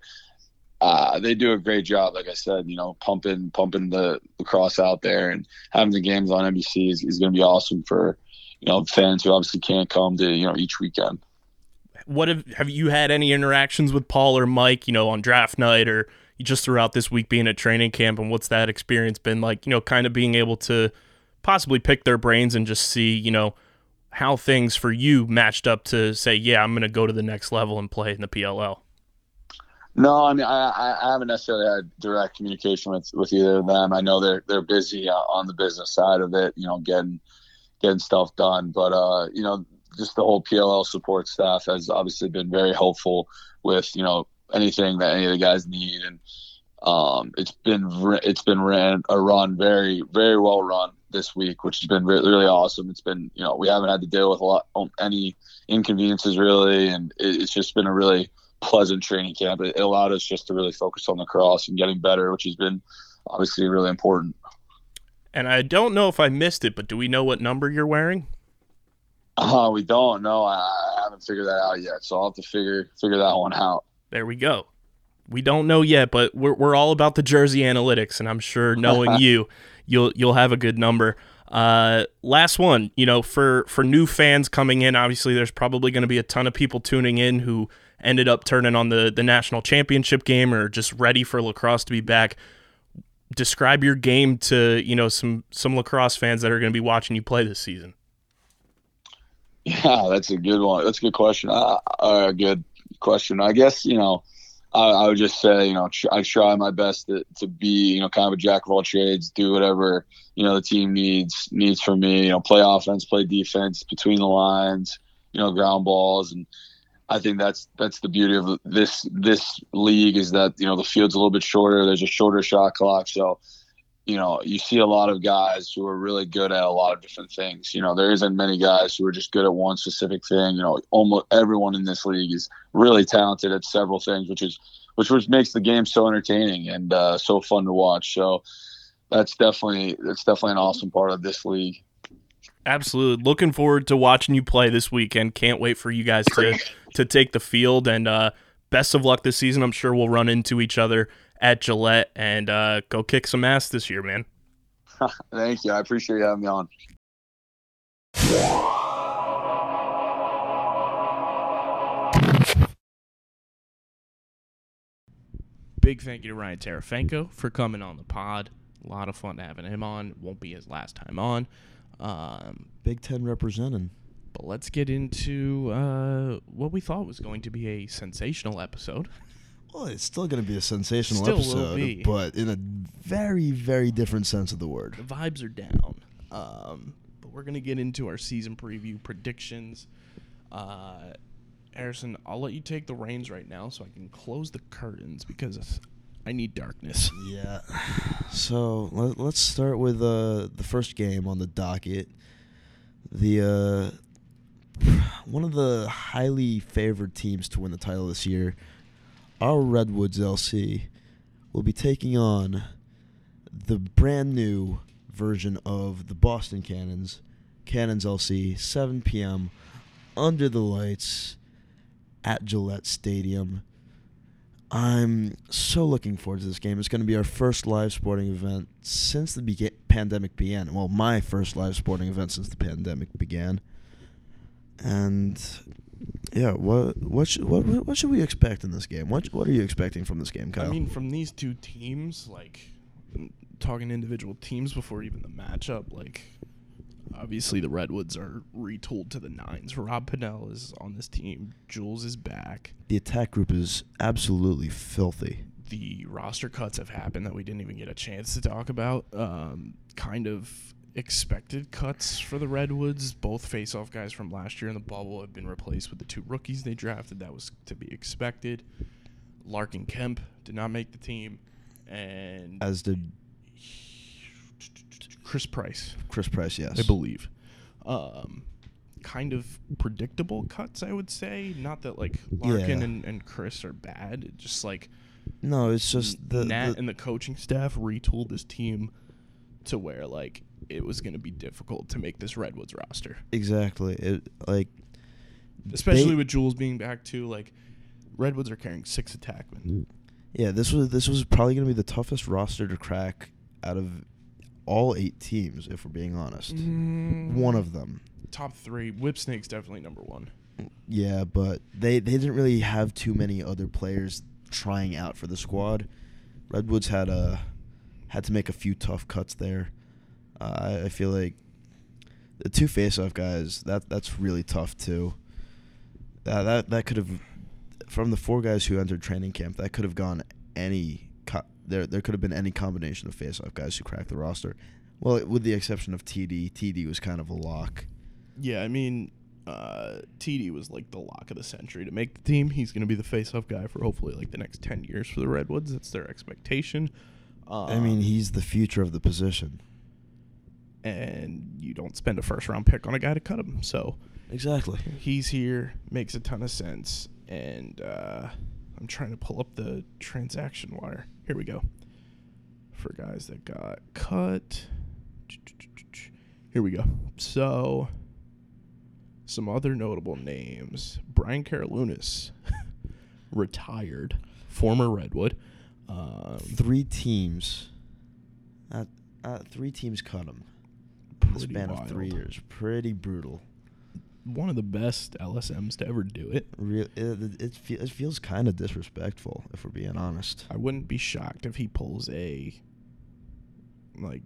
uh, they do a great job, like I said, you know, pumping pumping the lacrosse out there, and having the games on N B C is, is going to be awesome for, you know, fans who obviously can't come to, you know, each weekend. What have, have you had any interactions with Paul or Mike, you know, on draft night or just throughout this week being at training camp, and what's that experience been like, you know, kind of being able to possibly pick their brains and just see, you know, how things for you matched up to say, yeah, I'm going to go to the next level and play in the P L L? No, I mean, I, I haven't necessarily had direct communication with, with either of them. I know they're, they're busy on the business side of it, you know, getting, getting stuff done, but, uh, you know, just the whole P L L support staff has obviously been very helpful with, you know, anything that any of the guys need. And um, it's been, it's been ran a run very, very well run this week, which has been really, really awesome. It's been, you know, we haven't had to deal with a lot, any inconveniences really. And it, it's just been a really pleasant training camp. It, it allowed us just to really focus on the cross and getting better, which has been obviously really important. And I don't know if I missed it, but do we know what number you're wearing? Oh, uh, we don't know. I, I haven't figured that out yet, so I'll have to figure figure that one out. There we go. We don't know yet, but we're we're all about the jersey analytics, and I'm sure knowing you, you'll you'll have a good number. Uh, last one, you know, for for new fans coming in, obviously there's probably going to be a ton of people tuning in who ended up turning on the the national championship game or just ready for lacrosse to be back. Describe your game to, you know, some some lacrosse fans that are going to be watching you play this season. Yeah, that's a good one. That's a good question. Uh, uh, good question. I guess, you know, I, I would just say, you know, tr- I try my best to, to be, you know, kind of a jack of all trades, do whatever, you know, the team needs needs from me, you know, play offense, play defense, between the lines, you know, ground balls. And I think that's that's the beauty of this this league is that, you know, the field's a little bit shorter. There's a shorter shot clock. So, you know, you see a lot of guys who are really good at a lot of different things. You know, there isn't many guys who are just good at one specific thing. You know, almost everyone in this league is really talented at several things, which is which which makes the game so entertaining and uh, so fun to watch. So that's definitely that's definitely an awesome part of this league. Absolutely. Looking forward to watching you play this weekend. Can't wait for you guys to to take the field, and uh, best of luck this season. I'm sure we'll run into each other at Gillette and uh, go kick some ass this year, man. Thank you. I appreciate you having me on. Big thank you to Ryan Tarafenko for coming on the pod. A lot of fun having him on. Won't be his last time on. Um, Big Ten representing. But let's get into uh, what we thought was going to be a sensational episode. Well, it's still going to be a sensational still episode, but in a very, very different sense of the word. The vibes are down, um, but we're going to get into our season preview predictions. Uh, Harrison, I'll let you take the reins right now so I can close the curtains because I need darkness. Yeah. So let, let's start with uh, the first game on the docket. The uh, one of the highly favored teams to win the title this year, our Redwoods L C, will be taking on the brand new version of the Boston Cannons, Cannons L C, seven p.m. under the lights at Gillette Stadium. I'm so looking forward to this game. It's going to be our first live sporting event since the be- pandemic began. Well, my first live sporting event since the pandemic began. And yeah, what what should what what should we expect in this game? What what are you expecting from this game, Kyle? I mean, from these two teams, like talking individual teams before even the matchup, like obviously the Redwoods are retooled to the nines. Rob Pinnell is on this team. Jules is back. The attack group is absolutely filthy. The roster cuts have happened that we didn't even get a chance to talk about. Um, kind of expected cuts for the Redwoods. Both face-off guys from last year in the bubble have been replaced with the two rookies they drafted. That was to be expected. Larkin Kemp did not make the team, and as did Chris Price. Chris Price, yes, I believe. Um, kind of predictable cuts, I would say. Not that like Larkin yeah. and, and Chris are bad. It's just like no, it's just the Nat the, and the coaching staff retooled this team to where, like, it was going to be difficult to make this Redwoods roster. Exactly. It, like, especially they, with Jules being back, too. Like, Redwoods are carrying six attackmen. Yeah, this was this was probably going to be the toughest roster to crack out of all eight teams, if we're being honest. Mm. One of them. Top three. Whipsnake's definitely number one. Yeah, but they, they didn't really have too many other players trying out for the squad. Redwoods had a, had to make a few tough cuts there. Uh, I, I feel like the two face-off guys, that that's really tough too. Uh, that that could have, from the four guys who entered training camp, that could have gone any co- there there could have been any combination of face-off guys who cracked the roster. Well, with the exception of T D, T D was kind of a lock. Yeah, I mean, uh, T D was like the lock of the century to make the team. He's going to be the face-off guy for hopefully like the next ten years for the Redwoods. That's their expectation. Um, I mean, he's the future of the position. And you don't spend a first-round pick on a guy to cut him. So exactly, he's here, makes a ton of sense. And uh, I'm trying to pull up the transaction wire. Here we go. For guys that got cut. Here we go. So some other notable names. Brian Karlunas, retired, former Redwood. Um, three teams. Uh, uh, three teams cut him. The span wild. Of three years. Pretty brutal. One of the best L S Ms to ever do it. Real, it, it, feel, it feels kind of disrespectful, if we're being honest. I wouldn't be shocked if he pulls a, like,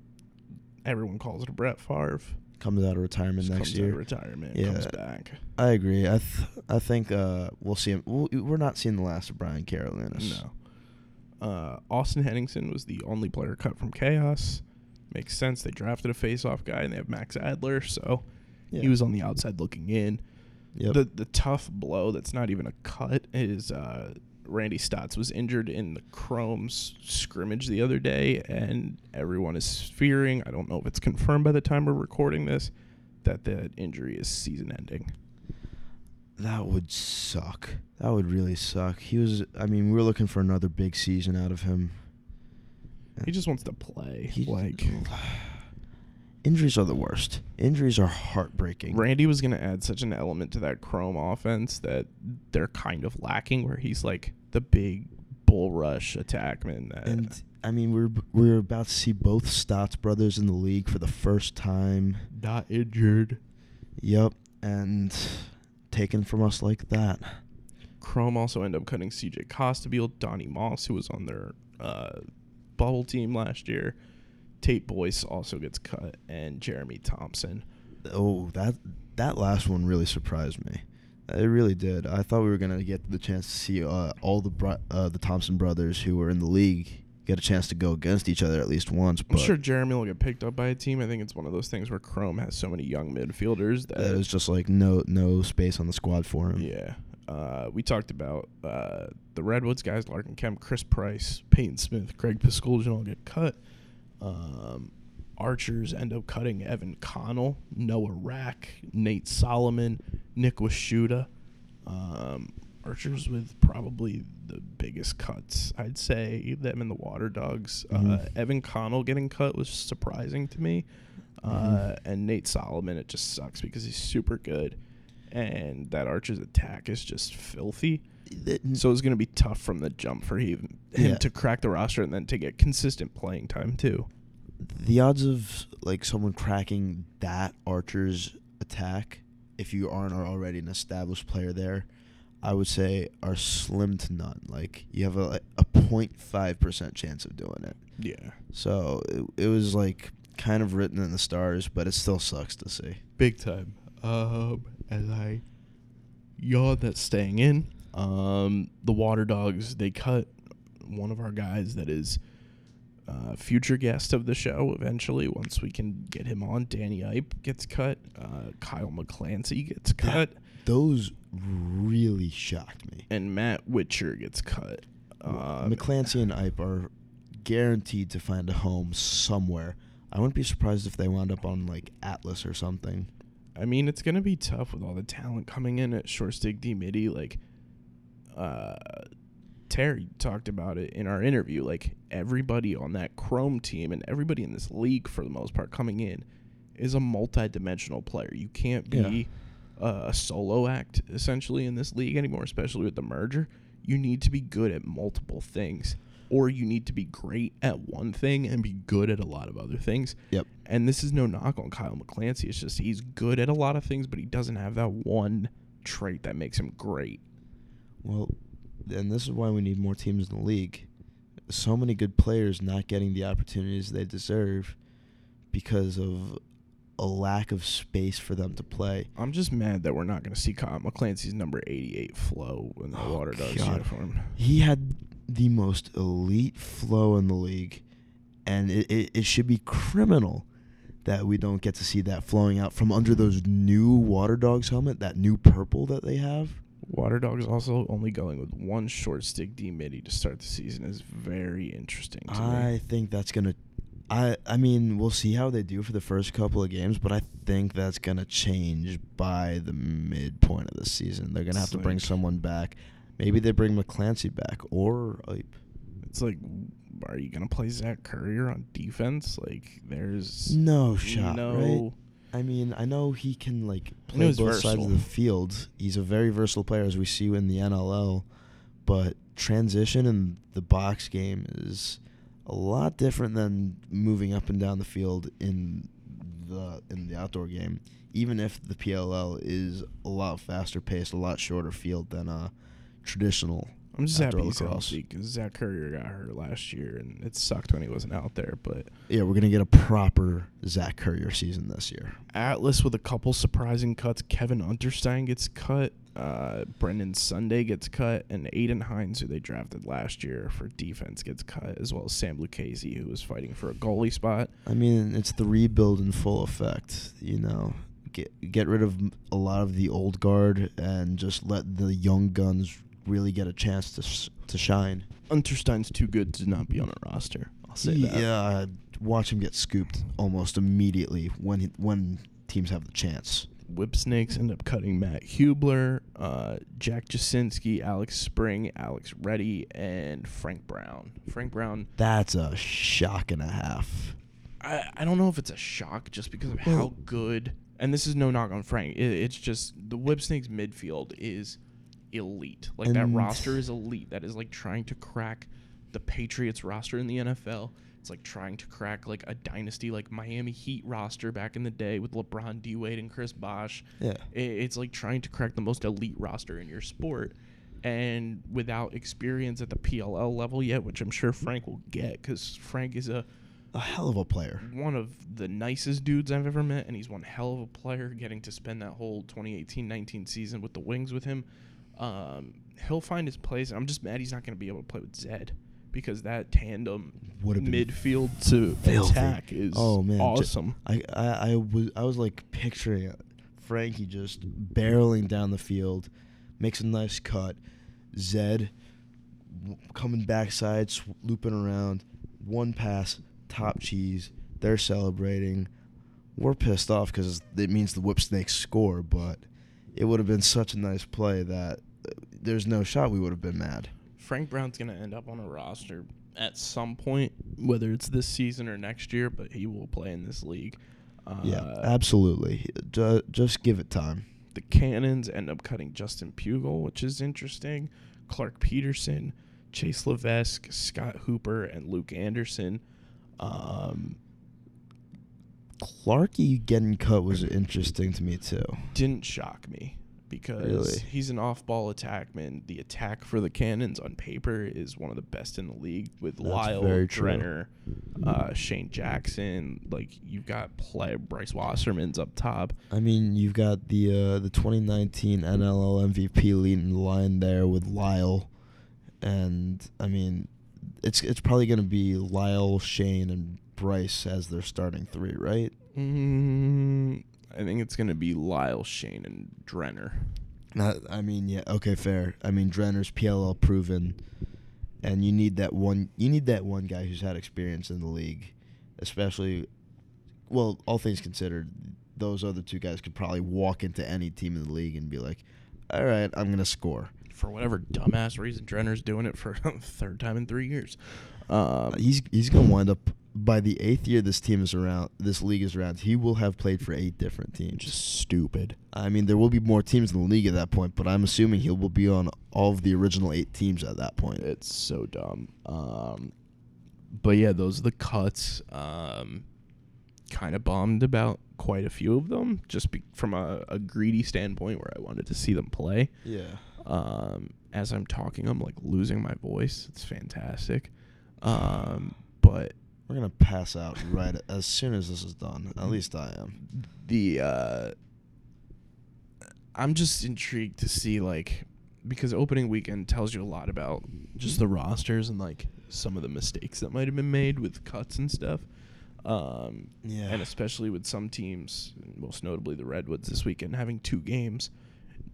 everyone calls it a Brett Favre. Comes out of retirement Just next comes year. Comes out of retirement. Yeah, comes back. I agree. I th- I think uh, we'll see him. We'll, we're not seeing the last of Brian Karlunas. No. Uh, Austin Henningsen was the only player cut from Chaos. Makes sense. They drafted a face-off guy, and they have Max Adler, so yeah. He was on the outside looking in. Yep. The the tough blow that's not even a cut is uh, Randy Stotts was injured in the Chrome scrimmage the other day, and everyone is fearing, I don't know if it's confirmed by the time we're recording this, that that injury is season-ending. That would suck. That would really suck. He was. I mean, we were looking for another big season out of him. He just wants to play. He like injuries are the worst. Injuries are heartbreaking. Randy was going to add such an element to that Chrome offense that they're kind of lacking, where he's like the big bull rush attackman. That and I mean, we're we're about to see both Stotts brothers in the league for the first time. Not injured. Yep, and taken from us like that. Chrome also ended up cutting C J Costabile, Donnie Moss, who was on their Uh, bubble team last year. Tate Boyce also gets cut, and Jeremy Thompson. Oh, that that last one really surprised me. It really did. I thought we were gonna get the chance to see uh, all the bro- uh, the Thompson brothers who were in the league get a chance to go against each other at least once. But I'm sure Jeremy will get picked up by a team. I think it's one of those things where Chrome has so many young midfielders that, that it's just like no no space on the squad for him. Yeah. Uh, we talked about uh, the Redwoods guys, Larkin Kemp, Chris Price, Peyton Smith, Craig Piskuljan all get cut. Um, Archers end up cutting Evan Connell, Noah Rack, Nate Solomon, Nick Washuta. Um, Archers with probably the biggest cuts, I'd say, them and the Water Dogs. Mm-hmm. Uh, Evan Connell getting cut was surprising to me. Mm-hmm. Uh, and Nate Solomon, it just sucks because he's super good. And that Archer's attack is just filthy. So it's going to be tough from the jump for him, him yeah. to crack the roster and then to get consistent playing time, too. The odds of like someone cracking that Archer's attack, if you aren't already an established player there, I would say are slim to none. Like, you have a, a zero point five percent chance of doing it. Yeah. So it, it was, like, kind of written in the stars, but it still sucks to see. Big time. Um... As I yawned at staying in, um, the Water Dogs, they cut one of our guys that is a uh, future guest of the show eventually. Once we can get him on, Danny Ipe gets cut. Uh, Kyle McClancy gets cut. That, those really shocked me. And Matt Witcher gets cut. Um, McClancy and Ipe are guaranteed to find a home somewhere. I wouldn't be surprised if they wound up on, like, Atlas or something. I mean, it's going to be tough with all the talent coming in at Shorestig D-Midi. Like, uh, Terry talked about it in our interview, like everybody on that Chrome team and everybody in this league for the most part coming in is a multi-dimensional player. You can't be yeah. uh, a solo act essentially in this league anymore, especially with the merger. You need to be good at multiple things, or you need to be great at one thing and be good at a lot of other things. Yep. And this is no knock on Kyle McClancy. It's just he's good at a lot of things, but he doesn't have that one trait that makes him great. Well, and this is why we need more teams in the league. So many good players not getting the opportunities they deserve because of a lack of space for them to play. I'm just mad that we're not going to see Kyle McClancy's number eighty-eight flow in the oh Water Dogs uniform. He had the most elite flow in the league, and it, it, it should be criminal that we don't get to see that flowing out from under those new Water Dogs helmet, that new purple that they have. Water Dogs also only going with one short stick D midi to start the season is very interesting to I me. I think that's going to I, I mean, we'll see how they do for the first couple of games, but I think that's going to change by the midpoint of the season. They're going to have like to bring someone back. Maybe they bring McClancy back or Ipe. It's like, are you going to play Zach Currier on defense? Like, there's no shot, no, right? I mean, I know he can, like, play both versatile. sides of the field. He's a very versatile player, as we see in the N L L, but transition in the box game is a lot different than moving up and down the field in the in the outdoor game, even if the P L L is a lot faster paced, a lot shorter field than a traditional. I'm just happy he's healthy because Zach Currier got hurt last year, and it sucked when he wasn't out there. But yeah, we're gonna get a proper Zach Currier season this year. Atlas with a couple surprising cuts. Kevin Unterstein gets cut. Uh, Brendan Sunday gets cut, and Aiden Hines, who they drafted last year for defense, gets cut, as well as Sam Lucchese, who was fighting for a goalie spot. I mean, it's the rebuild in full effect. You know, get get rid of a lot of the old guard and just let the young guns really get a chance to sh- to shine. Unterstein's too good to not be on a roster. I'll say yeah, that. Yeah, watch him get scooped almost immediately when he, when teams have the chance. Whipsnakes end up cutting Matt Hubler, uh, Jack Jasinski, Alex Spring, Alex Reddy, and Frank Brown. Frank Brown. That's a shock and a half. I, I don't know if it's a shock just because of how good, and this is no knock on Frank. It, it's just the Whipsnakes midfield is elite. Like, and that roster is elite. That is like trying to crack the Patriots roster in the N F L. It's like trying to crack like a dynasty, like Miami Heat roster back in the day with LeBron, D Wade, and Chris Bosh. Yeah, it's like trying to crack the most elite roster in your sport, and without experience at the P L L level yet, which I'm sure Frank will get because Frank is a a hell of a player, one of the nicest dudes I've ever met, and he's one hell of a player. Getting to spend that whole twenty eighteen nineteen season with the Wings with him, um, he'll find his place. I'm just mad he's not going to be able to play with Zed, because that tandem midfield to filthy. attack is oh, man. awesome. I, I, I, was, I was like picturing Frankie just barreling down the field, makes a nice cut, Zed coming backside, sw- looping around, one pass, top cheese, they're celebrating. We're pissed off because it means the Whipsnakes score, but it would have been such a nice play that there's no shot we would have been mad. Frank Brown's going to end up on a roster at some point, whether it's this season or next year, but he will play in this league. Uh, yeah, absolutely. Just give it time. The Cannons end up cutting Justin Pugel, which is interesting, Clark Peterson, Chase Levesque, Scott Hooper, and Luke Anderson. Um, Clarky getting cut was interesting to me, too. Didn't shock me. Because really? he's an off-ball attackman. The attack for the Cannons on paper is one of the best in the league with That's Lyle, Drenner, uh, Shane Jackson. Like, you've got play Bryce Wasserman's up top. I mean, you've got the uh, the twenty nineteen N L L M V P leading the line there with Lyle, and I mean, it's it's probably going to be Lyle, Shane, and Bryce as their starting three, right? Mm-hmm. I think it's going to be Lyle, Shane, and Drenner. Not, I mean, yeah, okay, fair. I mean, Drenner's P L L proven, and you need that one. You need that one guy who's had experience in the league, especially. Well, all things considered, those other two guys could probably walk into any team in the league and be like, all right, I'm going to score. For whatever dumbass reason, Trenner's doing it for the third time in three years. Um, he's he's going to wind up, by the eighth year this team is around, this league is around, he will have played for eight different teams. Just stupid. I mean, there will be more teams in the league at that point, but I'm assuming he will be on all of the original eight teams at that point. It's so dumb. Um, but, yeah, those are the cuts. Um, kind of bummed about quite a few of them, just be, from a, a greedy standpoint where I wanted to see them play. Yeah. Um, as I'm talking, I'm, like, losing my voice. It's fantastic. Um, but... We're going to pass out right as soon as this is done. At least I am. The uh, I'm just intrigued to see, like, because opening weekend tells you a lot about just the rosters and, like, some of the mistakes that might have been made with cuts and stuff. Um, yeah. And especially with some teams, most notably the Redwoods this weekend, having two games,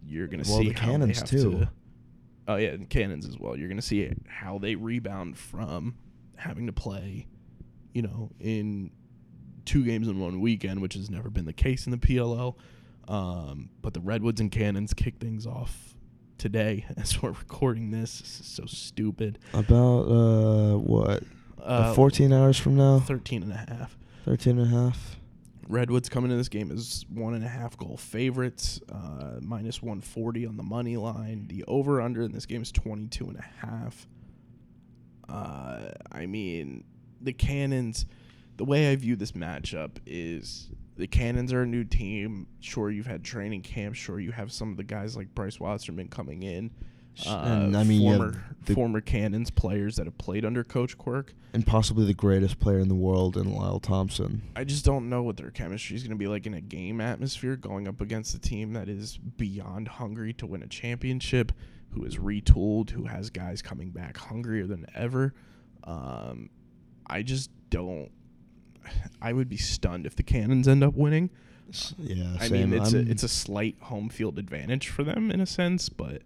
you're going to well, see the how Cannons they have too. to... Oh, yeah, and Cannons as well. You're going to see how they rebound from having to play... you know, in two games in one weekend, which has never been the case in the P L L. Um, but the Redwoods and Cannons kick things off today as we're recording this. This is so stupid. About, uh, what, uh, fourteen hours from now? thirteen and a half thirteen and a half Redwoods coming into this game as one and a half goal favorites, uh, minus one forty on the money line. The over-under in this game is twenty-two and a half Uh, I mean... The Cannons, the way I view this matchup is the Cannons are a new team. Sure, you've had training camp. Sure, you have some of the guys like Bryce Wasserman coming in. Uh, and, I mean, former, yeah, former Cannons players that have played under Coach Quirk. And possibly the greatest player in the world in Lyle Thompson. I just don't know what their chemistry is going to be like in a game atmosphere going up against a team that is beyond hungry to win a championship, who is retooled, who has guys coming back hungrier than ever. Um... I just don't. I would be stunned if the Cannons end up winning. Yeah, I same. mean it's a, it's a slight home field advantage for them in a sense, but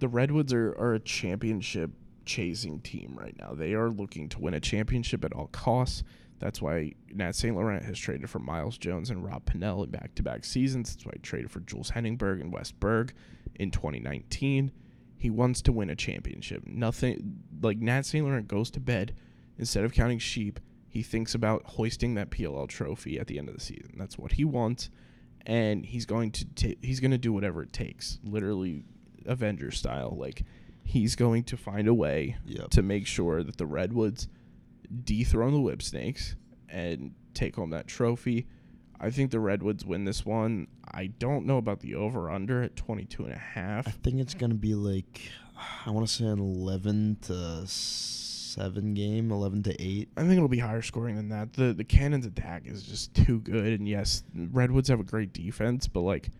the Redwoods are, are a championship chasing team right now. They are looking to win a championship at all costs. That's why Nat Saint Laurent has traded for Miles Jones and Rob Pinnell in back-to-back seasons. That's why he traded for Jules Henningberg and West Berg in twenty nineteen He wants to win a championship. Nothing like Nat Saint Laurent goes to bed. Instead of counting sheep, he thinks about hoisting that P L L trophy at the end of the season. That's what he wants, and he's going to t- he's going to do whatever it takes, literally Avenger style. Like, he's going to find a way yep. to make sure that the Redwoods dethrone the Whipsnakes and take home that trophy. I think the Redwoods win this one. I don't know about the over-under at twenty-two and a half I think it's going to be like, I want to say an eleven to six Seven game, eleven to eight. I think it'll be higher scoring than that. The the Cannons attack is just too good, and yes, Redwoods have a great defense, but like,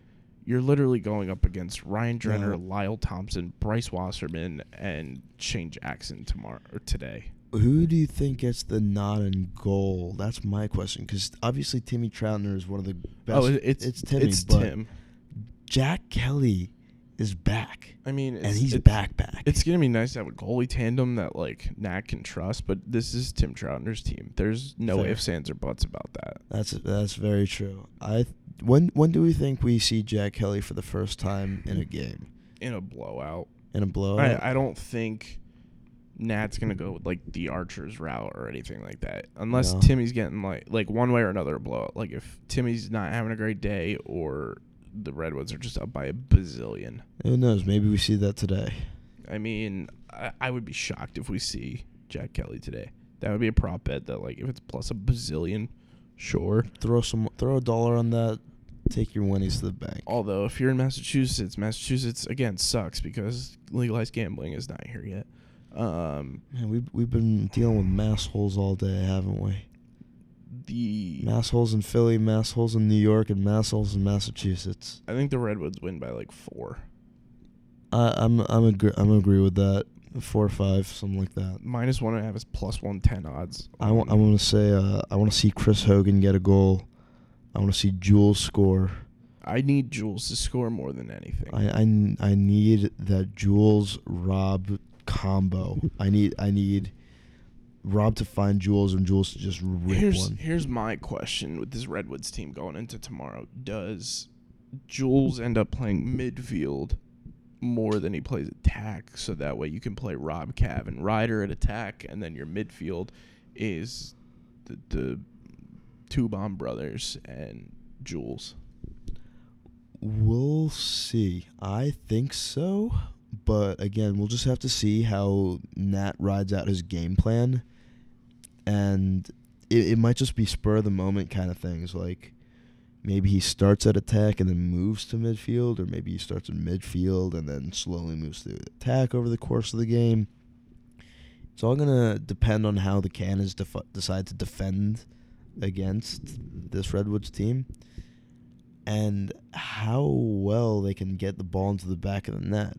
you're literally going up against Ryan Drenner, yeah. Lyle Thompson, Bryce Wasserman, and Shane Jackson tomorrow or today. Who do you think gets the nod in goal? That's my question, because obviously Timmy Troutner is one of the best. Oh, it's it's Timmy. It's but Tim. Jack Kelly is back. I mean, it's, and he's it's, back, back. It's gonna be nice to have a goalie tandem that like Nat can trust, but this is Tim Troutner's team. There's no Fair. ifs, ands, or buts about that. That's that's very true. I when when do we think we see Jack Kelly for the first time in a game? In a blowout. In a blowout. I, I don't think Nat's gonna go with like the Archers route or anything like that, unless no. Timmy's getting like like one way or another a blowout. Like if Timmy's not having a great day or the Redwoods are just up by a bazillion. Who knows? Maybe we see that today. I mean, I, I would be shocked if we see Jack Kelly today. That would be a prop bet that, like, if it's plus a bazillion, sure. Throw some, throw a dollar on that. Take your winnings to the bank. Although, if you're in Massachusetts, Massachusetts, again, sucks because legalized gambling is not here yet. Um, Man, we've, we've been dealing with mass holes all day, haven't we? The mass holes in Philly, mass holes in New York, and mass holes in Massachusetts. I think the Redwoods win by like four. I, I'm I'm agree I'm agree with that. Four or five, something like that. Minus one and a half is plus one ten odds. I want I want to say uh, I want to see Chris Hogan get a goal. I want to see Jules score. I need Jules to score more than anything. I I, I need that Jules Rob combo. I need I need. Rob to find Jules and Jules to just rip here's, one. Here's my question with this Redwoods team going into tomorrow. Does Jules end up playing midfield more than he plays attack, so that way you can play Rob, Cav, and Ryder at attack, and then your midfield is the, the two bomb brothers and Jules. We'll see. I think so, but again, we'll just have to see how Nat rides out his game plan, and it, it might just be spur of the moment kind of things. Like, maybe he starts at attack and then moves to midfield, or maybe he starts in midfield and then slowly moves to attack over the course of the game. It's all going to depend on how the Cannons def- decide to defend against this Redwoods team and how well they can get the ball into the back of the net.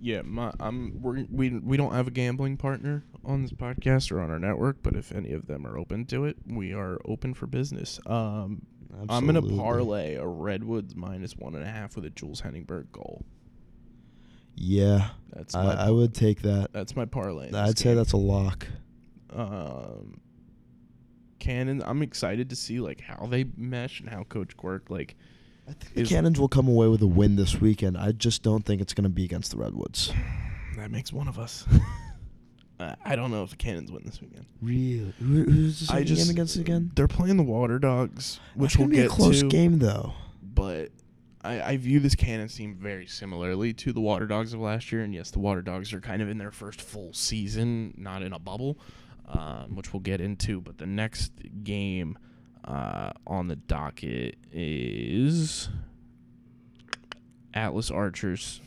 Yeah, my, I'm, we're, we we don't have a gambling partner on this podcast or on our network, but if any of them are open to it, we are open for business. Um, I'm going to parlay a Redwoods minus one and a half with a Jules Henningberg goal. Yeah, that's I, I would take that. That's my parlay. I'd say game. That's a lock. Um, Cannon, I'm excited to see like how they mesh and how Coach Quirk like. I think the Cannons will come away with a win this weekend. I just don't think it's going to be against the Redwoods. That makes one of us. uh, I don't know if the Cannons win this weekend. Really? Who, who's this I game just, against again? They're playing the Water Dogs, which will get to. It's going to be a close game, though. But I, I view this Cannons team very similarly to the Water Dogs of last year. And, yes, the Water Dogs are kind of in their first full season, not in a bubble, um, which we'll get into. But the next game... Uh, on the docket is Atlas Archers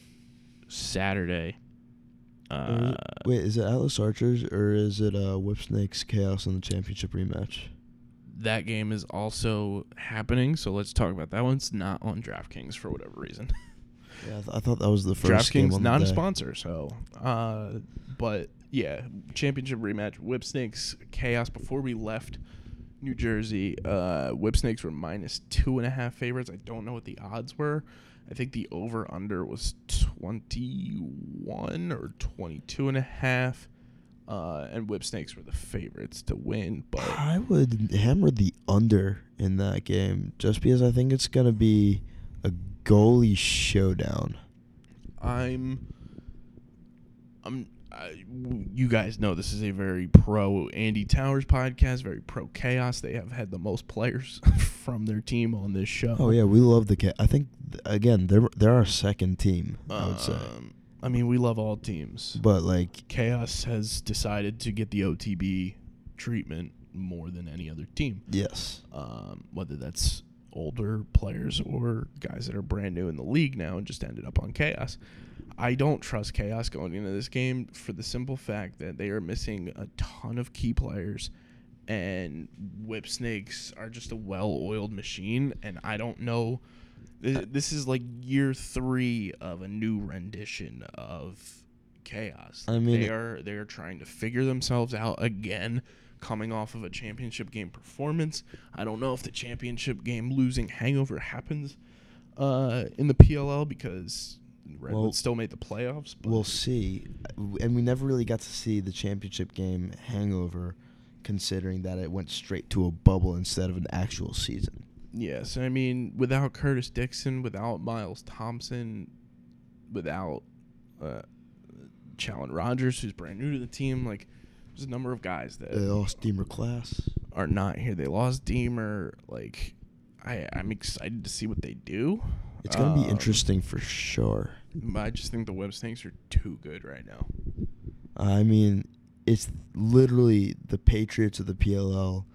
Saturday. Uh, Wait, is it Atlas Archers or is it uh, Whipsnakes Chaos in the championship rematch? That game is also happening, so let's talk about that one. It's not on DraftKings for whatever reason. yeah, I, th- I thought that was the first game. DraftKings not a sponsor, so. Uh, but yeah, championship rematch, Whipsnakes Chaos. Before we left New Jersey, uh, Whipsnakes were minus two and a half favorites. I don't know what the odds were. I think the over-under was twenty-one or twenty-two and a half, uh, and Whipsnakes were the favorites to win. But I would hammer the under in that game just because I think it's going to be a goalie showdown. I'm... I'm... Uh, you guys know this is a very pro Andy Towers podcast, very pro Chaos. They have had the most players from their team on this show. Oh yeah, we love the Chaos. I think again they're they're our second team. Um, I would say. I mean, we love all teams, but like Chaos has decided to get the O T B treatment more than any other team. Yes. Um, whether that's older players or guys that are brand new in the league now and just ended up on Chaos. I don't trust Chaos going into this game for the simple fact that they are missing a ton of key players, and Whipsnakes are just a well-oiled machine, and I don't know. This is like year three of a new rendition of Chaos. I mean, they are they are trying to figure themselves out again, coming off of a championship game performance. I don't know if the championship game losing hangover happens uh, in the P L L because... Redwood well, still made the playoffs. But. We'll see. And we never really got to see the championship game hangover, considering that it went straight to a bubble instead of an actual season. Yes, I mean, without Curtis Dixon, without Miles Thompson, without uh, Challen Rogers, who's brand new to the team, like, there's a number of guys that... They lost Deemer Class. Are not here. They lost Deemer. Like, I, I'm excited to see what they do. It's going to be um, interesting for sure. I just think the Whipsnakes are too good right now. I mean, it's literally the Patriots of the P L L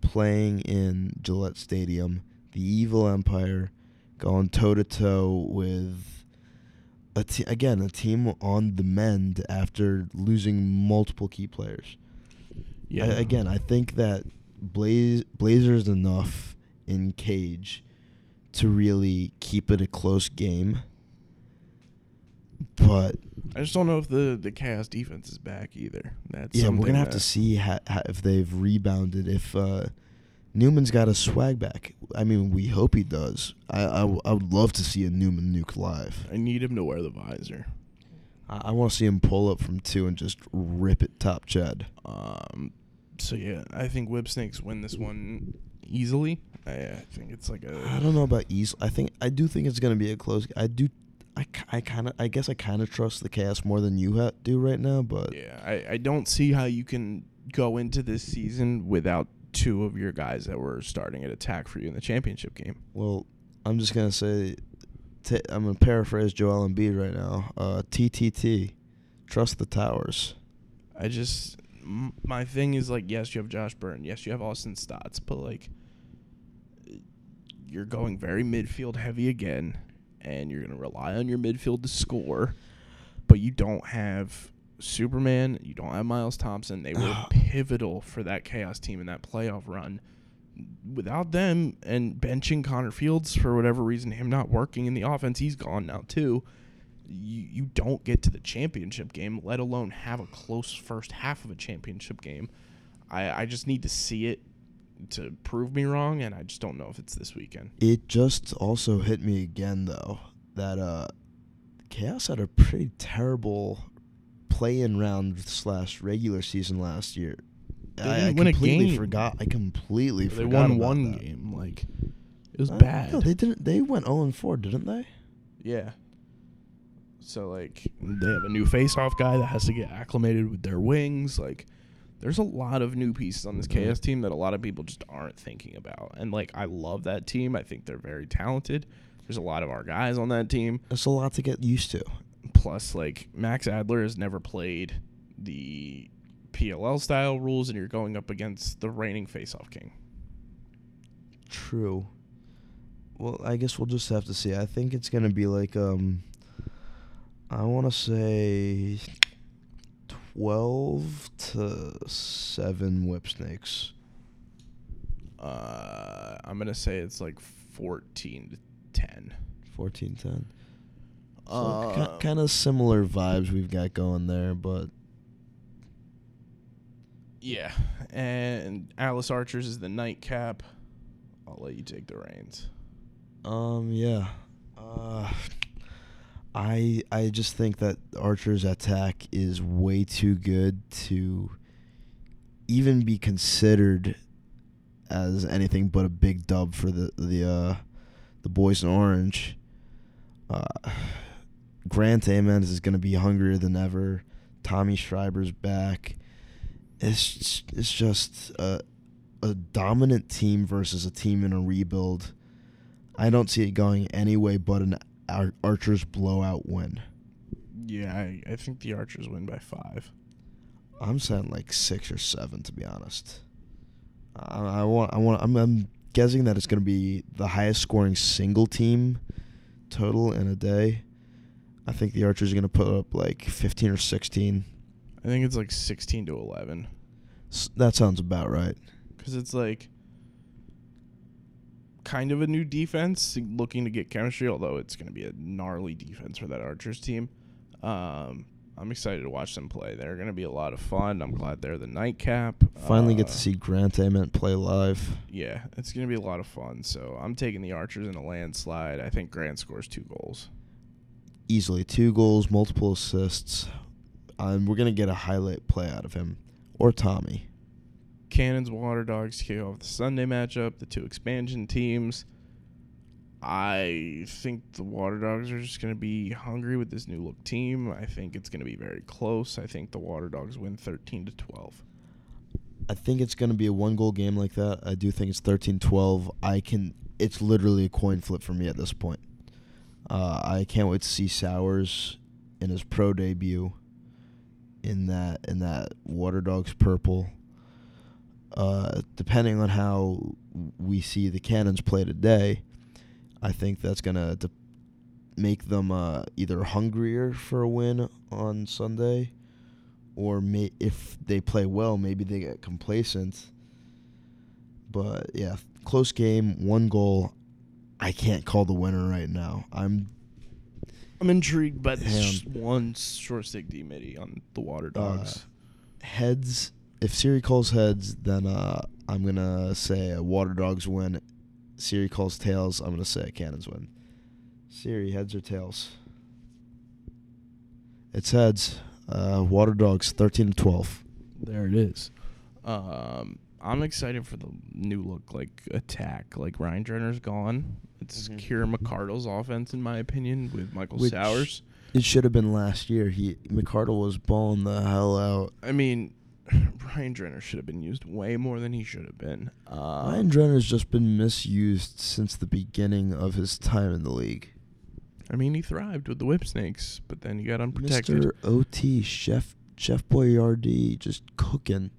playing in Gillette Stadium, the Evil Empire, going toe-to-toe with, a te- again, a team on the mend after losing multiple key players. Yeah. I, again, I think that Blaze Blazer's enough in cage to really keep it a close game. But I just don't know if the, the Chaos defense is back either. That's yeah, we're going to have to see ha- ha- if they've rebounded. If uh, Newman's got his swag back. I mean, we hope he does. I, I, w- I would love to see a Newman nuke live. I need him to wear the visor. I, I want to see him pull up from two and just rip it top chad. Um. So, yeah, I think Whipsnakes win this one easily. I, I think it's like a. I don't know about easily. I think I do think it's gonna be a close. I do. I, I kind of I guess I kind of trust the Cavs more than you do right now, but yeah, I, I don't see how you can go into this season without two of your guys that were starting at attack for you in the championship game. Well, I'm just gonna say, t- I'm gonna paraphrase Joel Embiid right now. Uh, T T T, trust the towers. I just m- my thing is like, yes, you have Josh Burton, yes, you have Austin Stotts, but like, you're going very midfield heavy again. And you're going to rely on your midfield to score, but you don't have Superman. You don't have Miles Thompson. They were pivotal for that Chaos team in that playoff run. Without them and benching Connor Fields for whatever reason, him not working in the offense, he's gone now too. You, you don't get to the championship game, let alone have a close first half of a championship game. I, I just need to see it to prove me wrong, and I just don't know if it's this weekend. It just also hit me again, though, that uh, Chaos had a pretty terrible play-in round slash regular season last year. They didn't I, I win completely a game. forgot. I completely they forgot. They won about one that. game. Like it was I, bad. No, they didn't. They went oh and four, didn't they? Yeah. So like they have a new face-off guy that has to get acclimated with their wings, like. There's a lot of new pieces on this Chaos team that a lot of people just aren't thinking about. And, like, I love that team. I think they're very talented. There's a lot of our guys on that team. It's a lot to get used to. Plus, like, Max Adler has never played the P L L-style rules, and you're going up against the reigning face-off king. True. Well, I guess we'll just have to see. I think it's going to be, like, um, I want to say... twelve to seven whip snakes. Uh, I'm going to say it's like fourteen to ten. fourteen ten. So uh, kind of similar vibes we've got going there, but. Yeah. And Alice Archers is the nightcap. I'll let you take the reins. Um, yeah. Uh,. I I just think that Archer's attack is way too good to even be considered as anything but a big dub for the the uh, the boys in orange. Uh, Grant Amens is going to be hungrier than ever. Tommy Schreiber's back. It's it's just a, a dominant team versus a team in a rebuild. I don't see it going any way but an. Our Archers blowout win. Yeah, I, I think the Archers win by five. I'm saying like six or seven, to be honest. I, I want, I want. I'm, I'm guessing that it's going to be the highest scoring single team total in a day. I think the Archers are going to put up like fifteen or sixteen. I think it's like sixteen to eleven. So that sounds about right. Because it's like. Kind of a new defense, looking to get chemistry, although it's going to be a gnarly defense for that Archers team. Um, I'm excited to watch them play. They're going to be a lot of fun. I'm glad they're the nightcap. Finally uh, get to see Grant Ament play live. Yeah, it's going to be a lot of fun. So I'm taking the Archers in a landslide. I think Grant scores two goals. Easily. Two goals, multiple assists. Um, we're going to get a highlight play out of him. Or Tommy. Cannons, Water Dogs kick off the Sunday matchup, the two expansion teams. I think the Water Dogs are just going to be hungry with this new look team. I think it's going to be very close. I think the Water Dogs win thirteen to twelve. I think it's going to be a one-goal game like that. I do think it's thirteen twelve. I can it's literally a coin flip for me at this point. Uh, I can't wait to see Sowers in his pro debut in that in that Water Dogs purple. Uh, depending on how we see the Cannons play today, I think that's going to de- make them uh, either hungrier for a win on Sunday, or may- if they play well, maybe they get complacent. But, yeah, close game, one goal. I can't call the winner right now. I'm I'm intrigued by this um, one short stick D-Mitty on the Water Dogs. Uh, heads... If Siri calls heads, then uh, I'm going to say a Water Dogs win. Siri calls tails, I'm going to say a Cannons win. Siri, heads or tails? It's heads. Uh, Water Dogs, thirteen to twelve. There it is. Um, I'm excited for the new look, like, attack. Like, Ryan Jenner's gone. It's mm-hmm. Kieran McCardle's offense, in my opinion, with Michael Which Sowers. It should have been last year. He McCardle was balling the hell out. I mean, Brian Drenner should have been used way more than he should have been. Uh, Brian Drenner's just been misused since the beginning of his time in the league. I mean, he thrived with the Whip Snakes, but then he got unprotected. Mister O T, Chef Chef Boyardee, just cooking.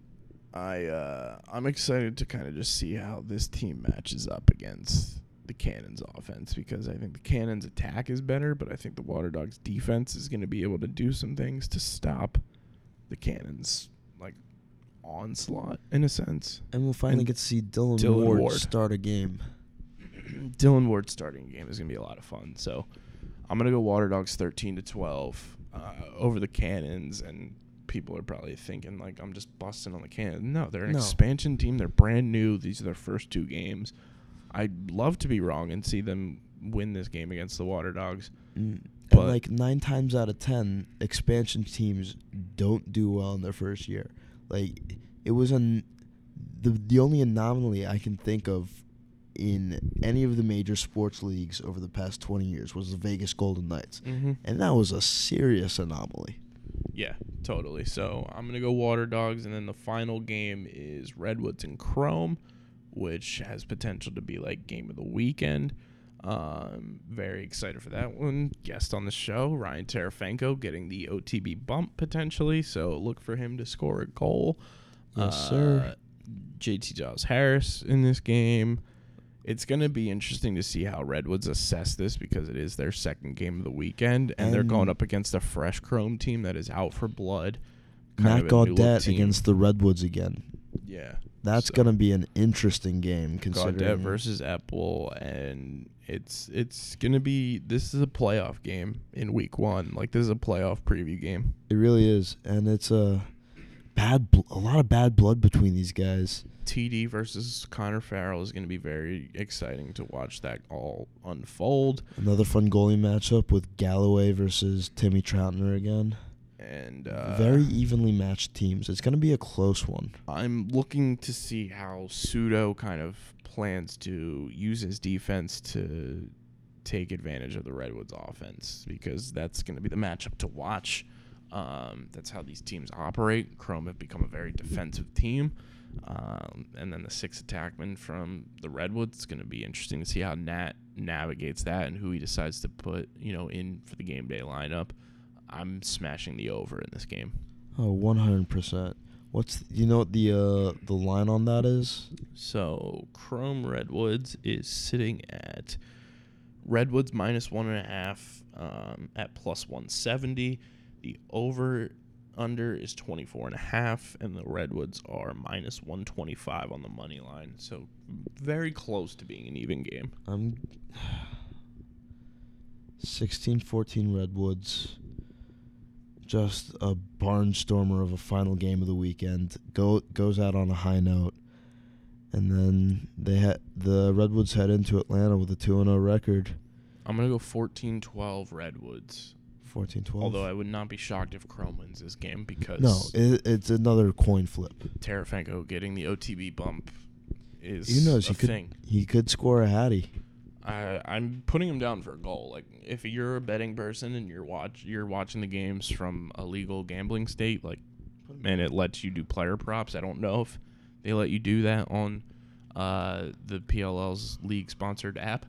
I uh, I'm excited to kind of just see how this team matches up against the Cannons offense, because I think the Cannons attack is better, but I think the Water Dogs defense is going to be able to do some things to stop the Cannons like onslaught in a sense. And we'll finally and get to see Dylan, Dylan Ward, Ward start a game. Dylan Ward starting a game is going to be a lot of fun. So I'm going to go Water Dogs thirteen to twelve uh, over the Cannons, and people are probably thinking, like, I'm just busting on the Cannons. No, they're an no. expansion team. They're brand new. These are their first two games. I'd love to be wrong and see them win this game against the Water Dogs. Mm. But like nine times out of ten, expansion teams don't do well in their first year. Like, it was an, the, the only anomaly I can think of in any of the major sports leagues over the past twenty years was the Vegas Golden Knights. Mm-hmm. And that was a serious anomaly. Yeah, totally. So I'm going to go Water Dogs, and then the final game is Redwoods and Chrome, which has potential to be like game of the weekend. Um, very excited for that one. Guest on the show, Ryan Tarafenko, getting the O T B bump potentially, so look for him to score a goal. Yes, uh, sir. J T Giles Harris in this game. It's going to be interesting to see how Redwoods assess this, because it is their second game of the weekend, and, and they're going up against a fresh Chrome team that is out for blood. Matt Gaudette against the Redwoods again. Yeah. That's so. going to be an interesting game. Considering Gaudette versus Eppel, and it's it's going to be – this is a playoff game in week one. Like, this is a playoff preview game. It really is, and it's a, bad bl- a lot of bad blood between these guys. T D versus Connor Farrell is going to be very exciting to watch that all unfold. Another fun goalie matchup with Galloway versus Timmy Troutner again. And uh, very evenly matched teams. It's going to be a close one. I'm looking to see how Sudo kind of plans to use his defense to take advantage of the Redwoods offense, because that's going to be the matchup to watch. Um, that's how these teams operate. Chrome have become a very defensive team. Um, and then the six attackman from the Redwoods. It's going to be interesting to see how Nat navigates that and who he decides to put, you know, in for the game day lineup. I'm smashing the over in this game. Oh, one hundred percent. What's the, you know what the uh, the line on that is? So Chrome Redwoods is sitting at Redwoods minus one and a half um, at plus one seventy. The over under is twenty-four and a half, and the Redwoods are minus one twenty-five on the money line. So very close to being an even game. I'm sixteen fourteen Redwoods. Just a barnstormer of a final game of the weekend. Go goes out on a high note. And then they ha- the Redwoods head into Atlanta with a two and oh record. I'm going to go fourteen twelve Redwoods. fourteen twelve. Although I would not be shocked if Chrome wins this game, because... No, it, it's another coin flip. Tarafenko getting the O T B bump is Who knows, a he thing. Could, he could score a hattie. I, I'm putting him down for a goal. Like, if you're a betting person and you're watch you're watching the games from a legal gambling state, like, and it lets you do player props. I don't know if they let you do that on uh, the P L L's league-sponsored app.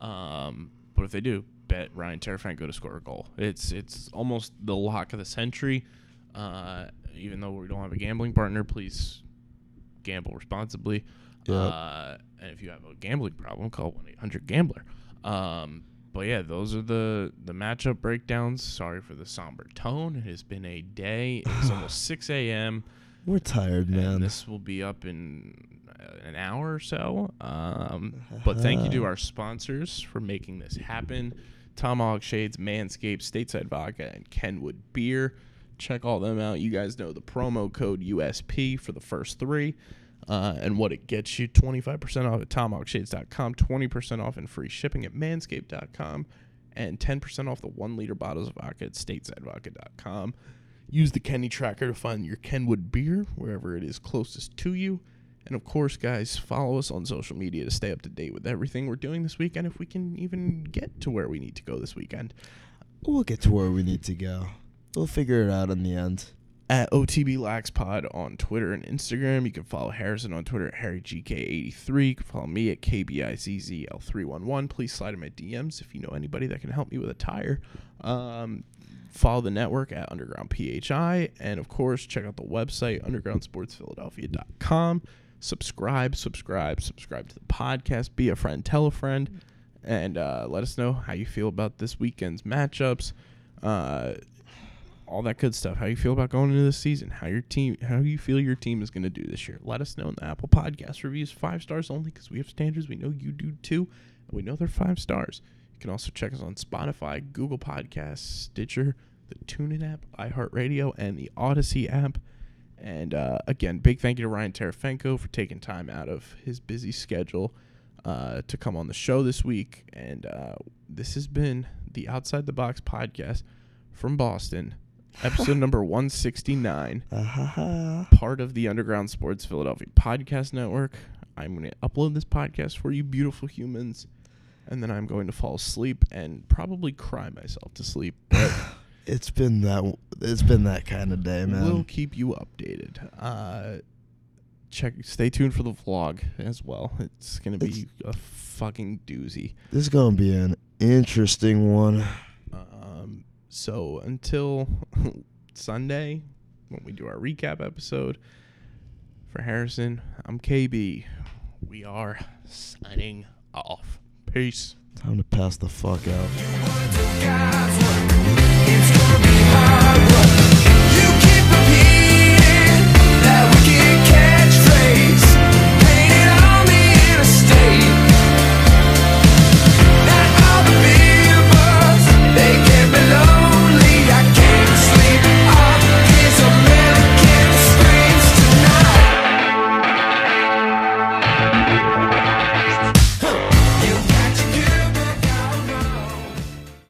Um, but if they do... bet Ryan Tarafenko to score a goal. It's it's almost the lock of the century. Uh, even though we don't have a gambling partner, please gamble responsibly. Yep. Uh, and if you have a gambling problem, call one eight hundred gambler. Um, but, yeah, those are the, the matchup breakdowns. Sorry for the somber tone. It has been a day. It's almost six a.m. We're tired, and man. This will be up in an hour or so. Um, but thank you to our sponsors for making this happen. Tomahawk Shades, Manscaped, Stateside Vodka, and Kenwood Beer. Check all them out. You guys know the promo code U S P for the first three uh, and what it gets you. twenty-five percent off at tomahawk shades dot com, twenty percent off and free shipping at manscaped dot com, and ten percent off the one-liter bottles of vodka at stateside vodka dot com. Use the Kenny tracker to find your Kenwood Beer wherever it is closest to you. And of course, guys, follow us on social media to stay up to date with everything we're doing this weekend. If we can even get to where we need to go this weekend, we'll get to where we need to go. We'll figure it out in the end. At O T B Lax Pod on Twitter and Instagram. You can follow Harrison on Twitter at Harry G K eight three. You can follow me at K B I Z Z L three one one. Please slide in my D Ms if you know anybody that can help me with a tire. Um, follow the network at Underground P H I. And, of course, check out the website, underground sports philadelphia dot com. Subscribe, subscribe, subscribe to the podcast. Be a friend, tell a friend. And uh, let us know how you feel about this weekend's matchups. Uh... All that good stuff. How you feel about going into this season? How your team? How you feel your team is going to do this year? Let us know in the Apple Podcast reviews. Five stars only because we have standards. We know you do too, and we know they're five stars. You can also check us on Spotify, Google Podcasts, Stitcher, the TuneIn app, iHeartRadio, and the Odyssey app. And uh, again, big thank you to Ryan Tarafenko for taking time out of his busy schedule uh, to come on the show this week. And uh, this has been the Outside the Box podcast from Boston. Episode number one sixty-nine, uh-huh. Part of the Underground Sports Philadelphia Podcast Network. I'm going to upload this podcast for you beautiful humans, and then I'm going to fall asleep and probably cry myself to sleep. But it's been that it's been that kind of day, man. We'll keep you updated. Uh, check, stay tuned for the vlog as well. It's going to be it's, a fucking doozy. This is going to be an interesting one. Um. So until Sunday, when we do our recap episode, for Harrison, I'm K B. We are signing off. Peace. Time to pass the fuck out.